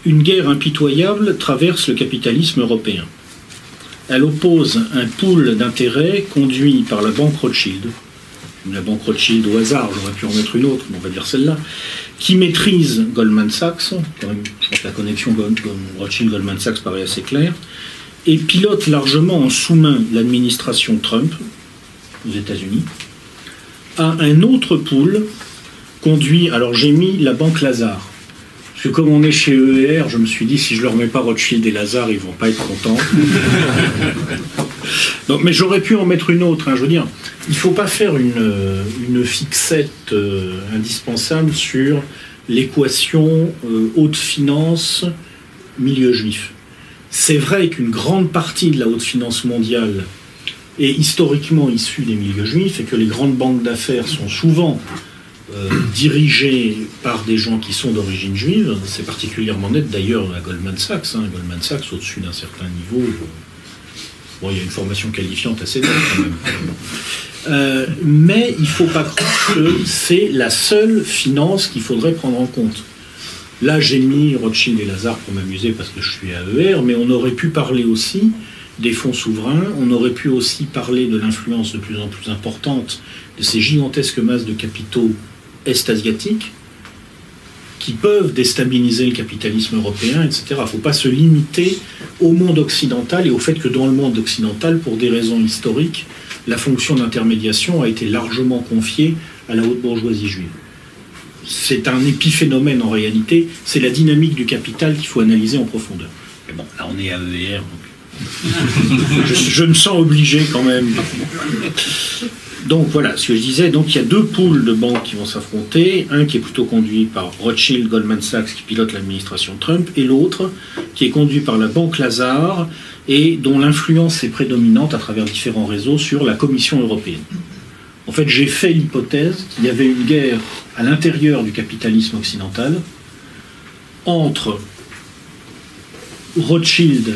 une guerre impitoyable traverse le capitalisme européen. Elle oppose un pool d'intérêts conduit par la banque Rothschild, la banque Rothschild au hasard, j'aurais pu en mettre une autre, mais on va dire celle-là, qui maîtrise Goldman Sachs, quand même, je pense que la connexion Rothschild-Goldman Sachs paraît assez claire, et pilote largement en sous-main l'administration Trump, aux États-Unis, à un autre pool conduit, alors j'ai mis la banque Lazard, parce que comme on est chez E R, je me suis dit, si je leur mets pas Rothschild et Lazard, ils vont pas être contents. Donc, mais j'aurais pu en mettre une autre, hein, je veux dire, il ne faut pas faire une, une fixette euh, indispensable sur l'équation euh, haute finance, milieu juif. C'est vrai qu'une grande partie de la haute finance mondiale est historiquement issue des milieux juifs et que les grandes banques d'affaires sont souvent euh, dirigées par des gens qui sont d'origine juive. C'est particulièrement net d'ailleurs à Goldman Sachs. Hein. Goldman Sachs, au-dessus d'un certain niveau... Euh, Bon, il y a une formation qualifiante assez nette quand même. Euh, mais il ne faut pas croire que c'est la seule finance qu'il faudrait prendre en compte. Là, j'ai mis Rothschild et Lazard pour m'amuser parce que je suis à E R, mais on aurait pu parler aussi des fonds souverains, on aurait pu aussi parler de l'influence de plus en plus importante de ces gigantesques masses de capitaux est-asiatiques qui peuvent déstabiliser le capitalisme européen, et cetera. Il ne faut pas se limiter au monde occidental et au fait que dans le monde occidental, pour des raisons historiques, la fonction d'intermédiation a été largement confiée à la haute bourgeoisie juive. C'est un épiphénomène en réalité, c'est la dynamique du capital qu'il faut analyser en profondeur. Mais bon, là on est à E R, donc... je, je me sens obligé quand même. Donc voilà, ce que je disais, donc il y a deux poules de banques qui vont s'affronter, un qui est plutôt conduit par Rothschild, Goldman Sachs, qui pilote l'administration Trump, et l'autre qui est conduit par la banque Lazard, et dont l'influence est prédominante à travers différents réseaux sur la Commission européenne. En fait, j'ai fait l'hypothèse qu'il y avait une guerre à l'intérieur du capitalisme occidental entre Rothschild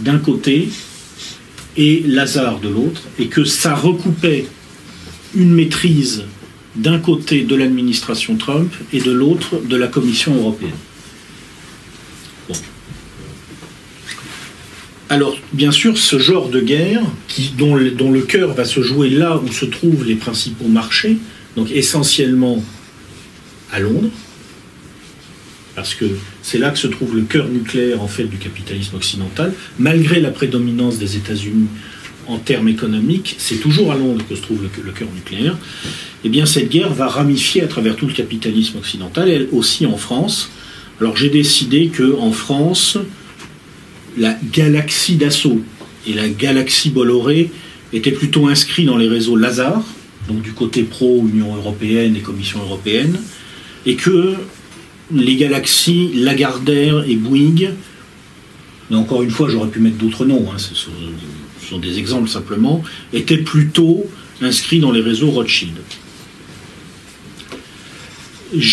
d'un côté... et Lazare de l'autre, et que ça recoupait une maîtrise d'un côté de l'administration Trump et de l'autre de la Commission européenne. Bon. Alors, bien sûr, ce genre de guerre, qui, dont, dont le cœur va se jouer là où se trouvent les principaux marchés, donc essentiellement à Londres, parce que c'est là que se trouve le cœur nucléaire en fait, du capitalisme occidental. Malgré la prédominance des États-Unis en termes économiques, c'est toujours à Londres que se trouve le cœur nucléaire. Et bien cette guerre va ramifier à travers tout le capitalisme occidental, et aussi en France. Alors j'ai décidé qu'en France, la galaxie Dassault et la galaxie Bolloré étaient plutôt inscrits dans les réseaux Lazare, donc du côté pro-Union européenne et Commission européenne, et que... les galaxies Lagardère et Bouygues, mais encore une fois, j'aurais pu mettre d'autres noms, hein, ce sont, ce sont des exemples simplement, étaient plutôt inscrits dans les réseaux Rothschild.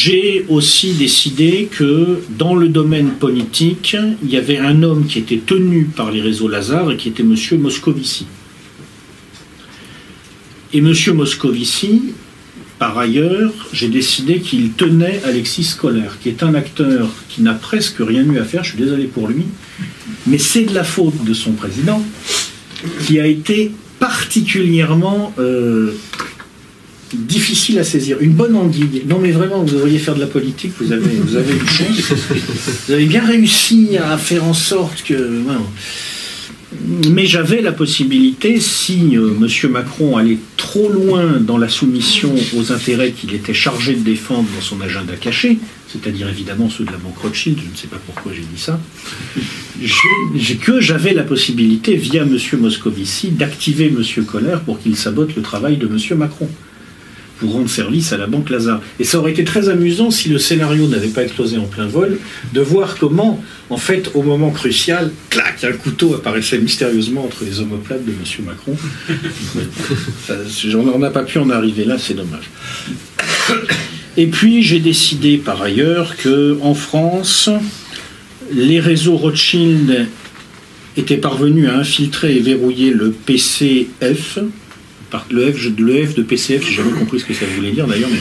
J'ai aussi décidé que dans le domaine politique, il y avait un homme qui était tenu par les réseaux Lazare et qui était M. Moscovici. Et M. Moscovici... par ailleurs, j'ai décidé qu'il tenait Alexis Kohler, qui est un acteur qui n'a presque rien eu à faire, je suis désolé pour lui, mais c'est de la faute de son président, qui a été particulièrement euh, difficile à saisir. Une bonne anguille. Non mais vraiment, vous devriez faire de la politique, vous avez, vous avez une chance. Vous avez bien réussi à faire en sorte que... Voilà. Mais j'avais la possibilité, si euh, M. Macron allait trop loin dans la soumission aux intérêts qu'il était chargé de défendre dans son agenda caché, c'est-à-dire évidemment ceux de la banque Rothschild, je ne sais pas pourquoi j'ai dit ça, je, que j'avais la possibilité, via M. Moscovici, d'activer M. Kohler pour qu'il sabote le travail de M. Macron, pour rendre service à la banque Lazare. Et ça aurait été très amusant, si le scénario n'avait pas explosé en plein vol, de voir comment, en fait, au moment crucial, clac, un couteau apparaissait mystérieusement entre les omoplates de M. Macron. On n'a pas pu en arriver là, c'est dommage. Et puis, j'ai décidé, par ailleurs, qu'en France, les réseaux Rothschild étaient parvenus à infiltrer et verrouiller le P C F, le F, le F de P C F, j'ai jamais compris ce que ça voulait dire d'ailleurs, mais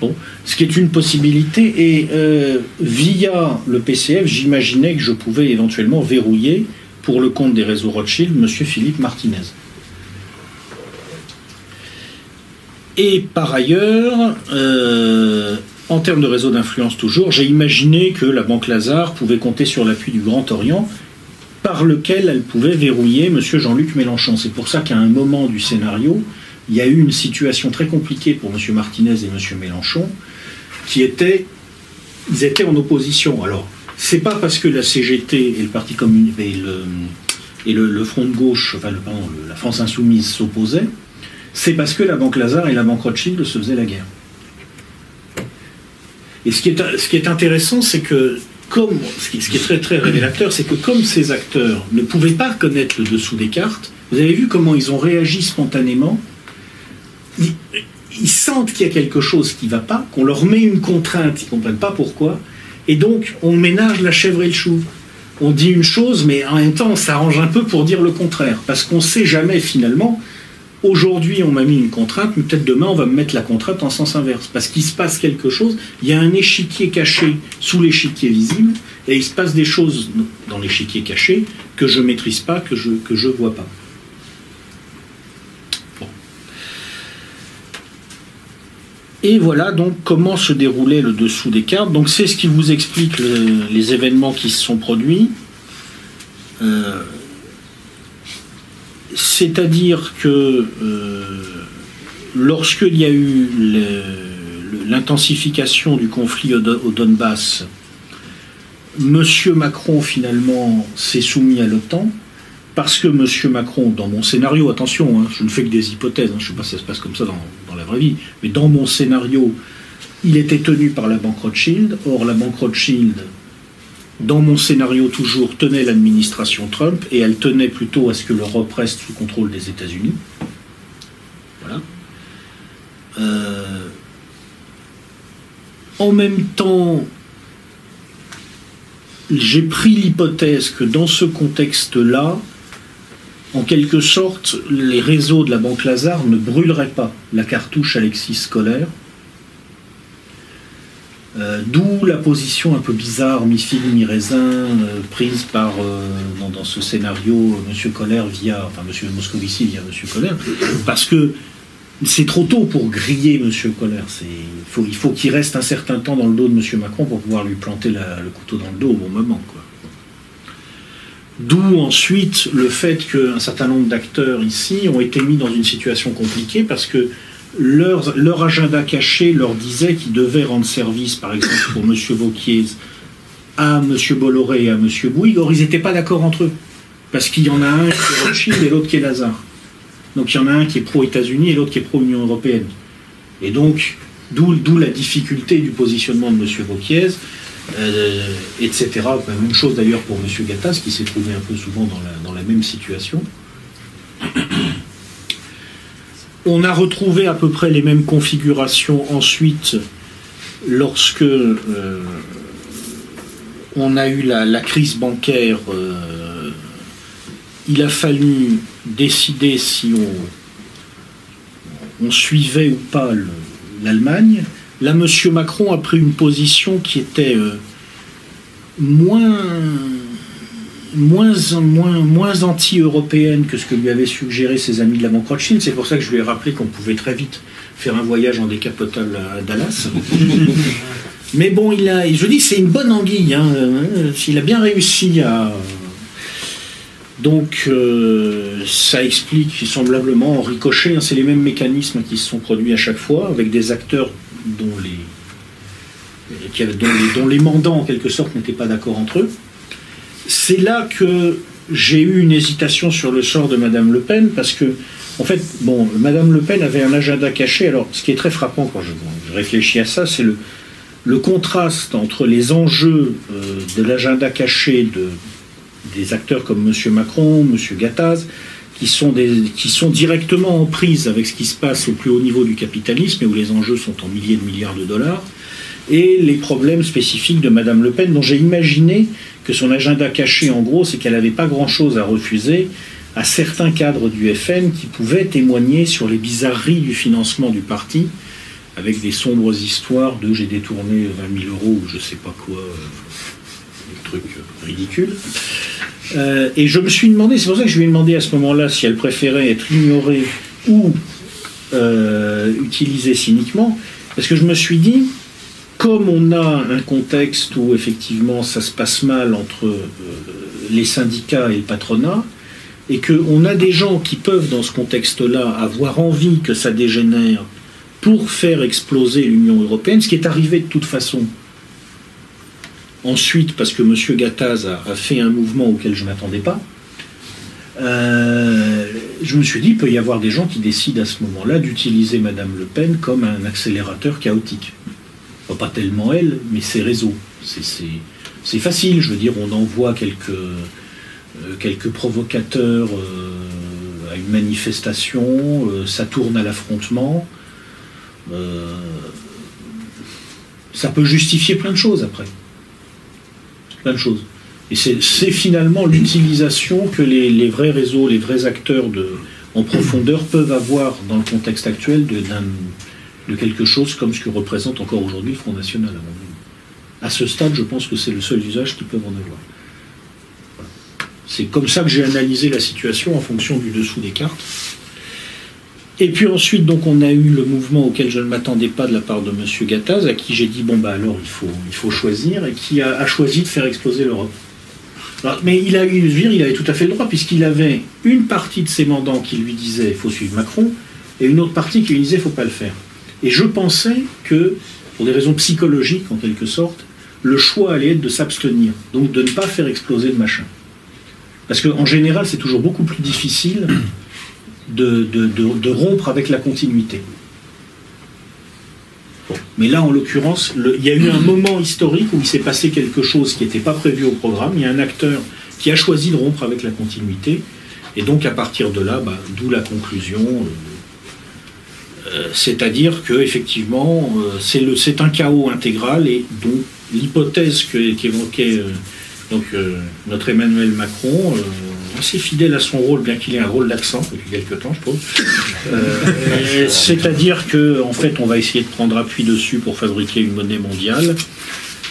Bon, ce qui est une possibilité. Et euh, via le P C F, j'imaginais que je pouvais éventuellement verrouiller, pour le compte des réseaux Rothschild, M. Philippe Martinez. Et par ailleurs, euh, en termes de réseau d'influence toujours, j'ai imaginé que la banque Lazard pouvait compter sur l'appui du Grand Orient, par lequel elle pouvait verrouiller M. Jean-Luc Mélenchon. C'est pour ça qu'à un moment du scénario, il y a eu une situation très compliquée pour M. Martinez et M. Mélenchon, qui étaient, ils étaient en opposition. Alors, c'est pas parce que la C G T et le Parti communiste et, le, et le, le Front de gauche, enfin le, pardon, le, la France insoumise s'opposaient, c'est parce que la banque Lazare et la banque Rothschild se faisaient la guerre. Et ce qui est, ce qui est intéressant, c'est que comme ce qui, ce qui est très très révélateur, c'est que comme ces acteurs ne pouvaient pas connaître le dessous des cartes, vous avez vu comment ils ont réagi spontanément. Ils, ils sentent qu'il y a quelque chose qui ne va pas, qu'on leur met une contrainte, ils ne comprennent pas pourquoi. Et donc, on ménage la chèvre et le chou. On dit une chose, mais en même temps, on s'arrange un peu pour dire le contraire. Parce qu'on ne sait jamais, finalement, aujourd'hui, on m'a mis une contrainte, mais peut-être demain, on va me mettre la contrainte en sens inverse. Parce qu'il se passe quelque chose, il y a un échiquier caché sous l'échiquier visible, et il se passe des choses dans l'échiquier caché que je ne maîtrise pas, que je que je vois pas. Et voilà donc comment se déroulait le dessous des cartes. Donc c'est ce qui vous explique le, les événements qui se sont produits. Euh, C'est-à-dire que euh, lorsqu'il y a eu l'intensification du conflit au, au Donbass, M. Macron finalement s'est soumis à l'OTAN, parce que M. Macron, dans mon scénario, attention, hein, je ne fais que des hypothèses, hein, je ne sais pas si ça se passe comme ça dans, dans la vraie vie, mais dans mon scénario, il était tenu par la banque Rothschild. Or, la banque Rothschild, dans mon scénario toujours, tenait l'administration Trump, et elle tenait plutôt à ce que l'Europe reste sous contrôle des États-Unis. Voilà. Euh... En même temps, j'ai pris l'hypothèse que dans ce contexte-là, en quelque sorte, les réseaux de la banque Lazare ne brûleraient pas la cartouche Alexis Kohler. Euh, D'où la position un peu bizarre, mi-figue, mi-raisin, euh, prise par, euh, dans, dans ce scénario, M. Kohler via, enfin M. Moscovici via M. Kohler, parce que c'est trop tôt pour griller M. Kohler. Il faut, il faut qu'il reste un certain temps dans le dos de M. Macron pour pouvoir lui planter la, le couteau dans le dos au bon moment, quoi. D'où ensuite le fait qu'un certain nombre d'acteurs ici ont été mis dans une situation compliquée parce que leur, leur agenda caché leur disait qu'ils devaient rendre service, par exemple pour M. Wauquiez, à M. Bolloré et à M. Bouygues. Or, ils n'étaient pas d'accord entre eux, parce qu'il y en a un qui est Rothschild et l'autre qui est Lazare. Donc il y en a un qui est pro-États-Unis et l'autre qui est pro-Union européenne. Et donc, d'où la difficulté du positionnement de M. Wauquiez. Euh, et cetera. Ben, même chose d'ailleurs pour M. Gattaz, qui s'est trouvé un peu souvent dans la, dans la même situation. On a retrouvé à peu près les mêmes configurations ensuite lorsque euh, on a eu la, la crise bancaire. Euh, il a fallu décider si on, on suivait ou pas l'Allemagne. Là, M. Macron a pris une position qui était euh, moins, moins, moins, moins anti-européenne que ce que lui avaient suggéré ses amis de la banque Rothschild. C'est pour ça que je lui ai rappelé qu'on pouvait très vite faire un voyage en décapotable à Dallas. Mais bon, il a, je dis, c'est une bonne anguille, hein. Il a bien réussi à... Donc, euh, ça explique semblablement en ricochet, hein, c'est les mêmes mécanismes qui se sont produits à chaque fois, avec des acteurs dont les, dont les, dont les mandants, en quelque sorte, n'étaient pas d'accord entre eux. C'est là que j'ai eu une hésitation sur le sort de Mme Le Pen, parce que, en fait, bon, Mme Le Pen avait un agenda caché. Alors, ce qui est très frappant quand je, je réfléchis à ça, c'est le, le contraste entre les enjeux euh, de l'agenda caché de... des acteurs comme M. Macron, M. Gattaz, qui sont, des, qui sont directement en prise avec ce qui se passe au plus haut niveau du capitalisme et où les enjeux sont en milliers de milliards de dollars, et les problèmes spécifiques de Mme Le Pen, dont j'ai imaginé que son agenda caché, en gros, c'est qu'elle n'avait pas grand-chose à refuser à certains cadres du F N qui pouvaient témoigner sur les bizarreries du financement du parti, avec des sombres histoires de « j'ai détourné vingt mille euros » ou je sais pas quoi, euh, des trucs ridicules. Euh, et je me suis demandé, c'est pour ça que je lui ai demandé à ce moment-là si elle préférait être ignorée ou euh, utilisée cyniquement, parce que je me suis dit, comme on a un contexte où effectivement ça se passe mal entre euh, les syndicats et le patronat, et qu'on a des gens qui peuvent, dans ce contexte-là, avoir envie que ça dégénère pour faire exploser l'Union européenne, ce qui est arrivé de toute façon. Ensuite, parce que M. Gattaz a, a fait un mouvement auquel je ne m'attendais pas, euh, je me suis dit, il peut y avoir des gens qui décident à ce moment-là d'utiliser Mme Le Pen comme un accélérateur chaotique. Enfin, pas tellement elle, mais ses réseaux. C'est, c'est, c'est facile, je veux dire, on envoie quelques... quelques provocateurs euh, à une manifestation, euh, ça tourne à l'affrontement. Euh, ça peut justifier plein de choses après. Plein de choses. Et c'est finalement l'utilisation que les, les vrais réseaux, les vrais acteurs de, en profondeur peuvent avoir dans le contexte actuel de, de quelque chose comme ce que représente encore aujourd'hui le Front National. À ce stade, je pense que c'est le seul usage qu'ils peuvent en avoir. C'est comme ça que j'ai analysé la situation en fonction du dessous des cartes. Et puis ensuite, donc, on a eu le mouvement auquel je ne m'attendais pas de la part de M. Gattaz, à qui j'ai dit, bon, bah alors, il faut, il faut choisir, et qui a, a choisi de faire exploser l'Europe. Mais il a eu, je veux dire, il avait tout à fait le droit, puisqu'il avait une partie de ses mandants qui lui disait, il faut suivre Macron, et une autre partie qui lui disait, il ne faut pas le faire. Et je pensais que, pour des raisons psychologiques, en quelque sorte, le choix allait être de s'abstenir, donc de ne pas faire exploser le machin. Parce qu'en général, c'est toujours beaucoup plus difficile de, de, de, de rompre avec la continuité. Bon. Mais là, en l'occurrence, il y a eu un moment historique où il s'est passé quelque chose qui n'était pas prévu au programme. Il y a un acteur qui a choisi de rompre avec la continuité. Et donc, à partir de là, bah, d'où la conclusion. Euh, euh, C'est-à-dire qu'effectivement, euh, c'est un chaos intégral. Et donc, l'hypothèse qu'évoquait... Euh, Donc euh, notre Emmanuel Macron, euh, assez fidèle à son rôle, bien qu'il ait un rôle d'accent depuis quelques temps, je trouve. Euh, C'est-à-dire que, en fait, on va essayer de prendre appui dessus pour fabriquer une monnaie mondiale.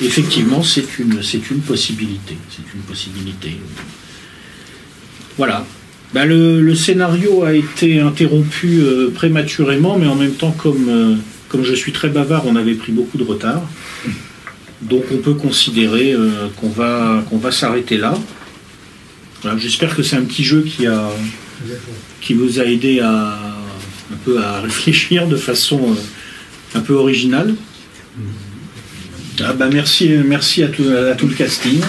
Effectivement, c'est une, c'est une possibilité. C'est une possibilité. Voilà. Ben, le, le scénario a été interrompu euh, prématurément, mais en même temps, comme, euh, comme je suis très bavard, on avait pris beaucoup de retard. Donc on peut considérer euh, qu'on va, qu'on va s'arrêter là. Voilà, j'espère que c'est un petit jeu qui, a, qui vous a aidé à, un peu à réfléchir de façon euh, un peu originale. Ah bah merci, merci à tout, à tout le casting.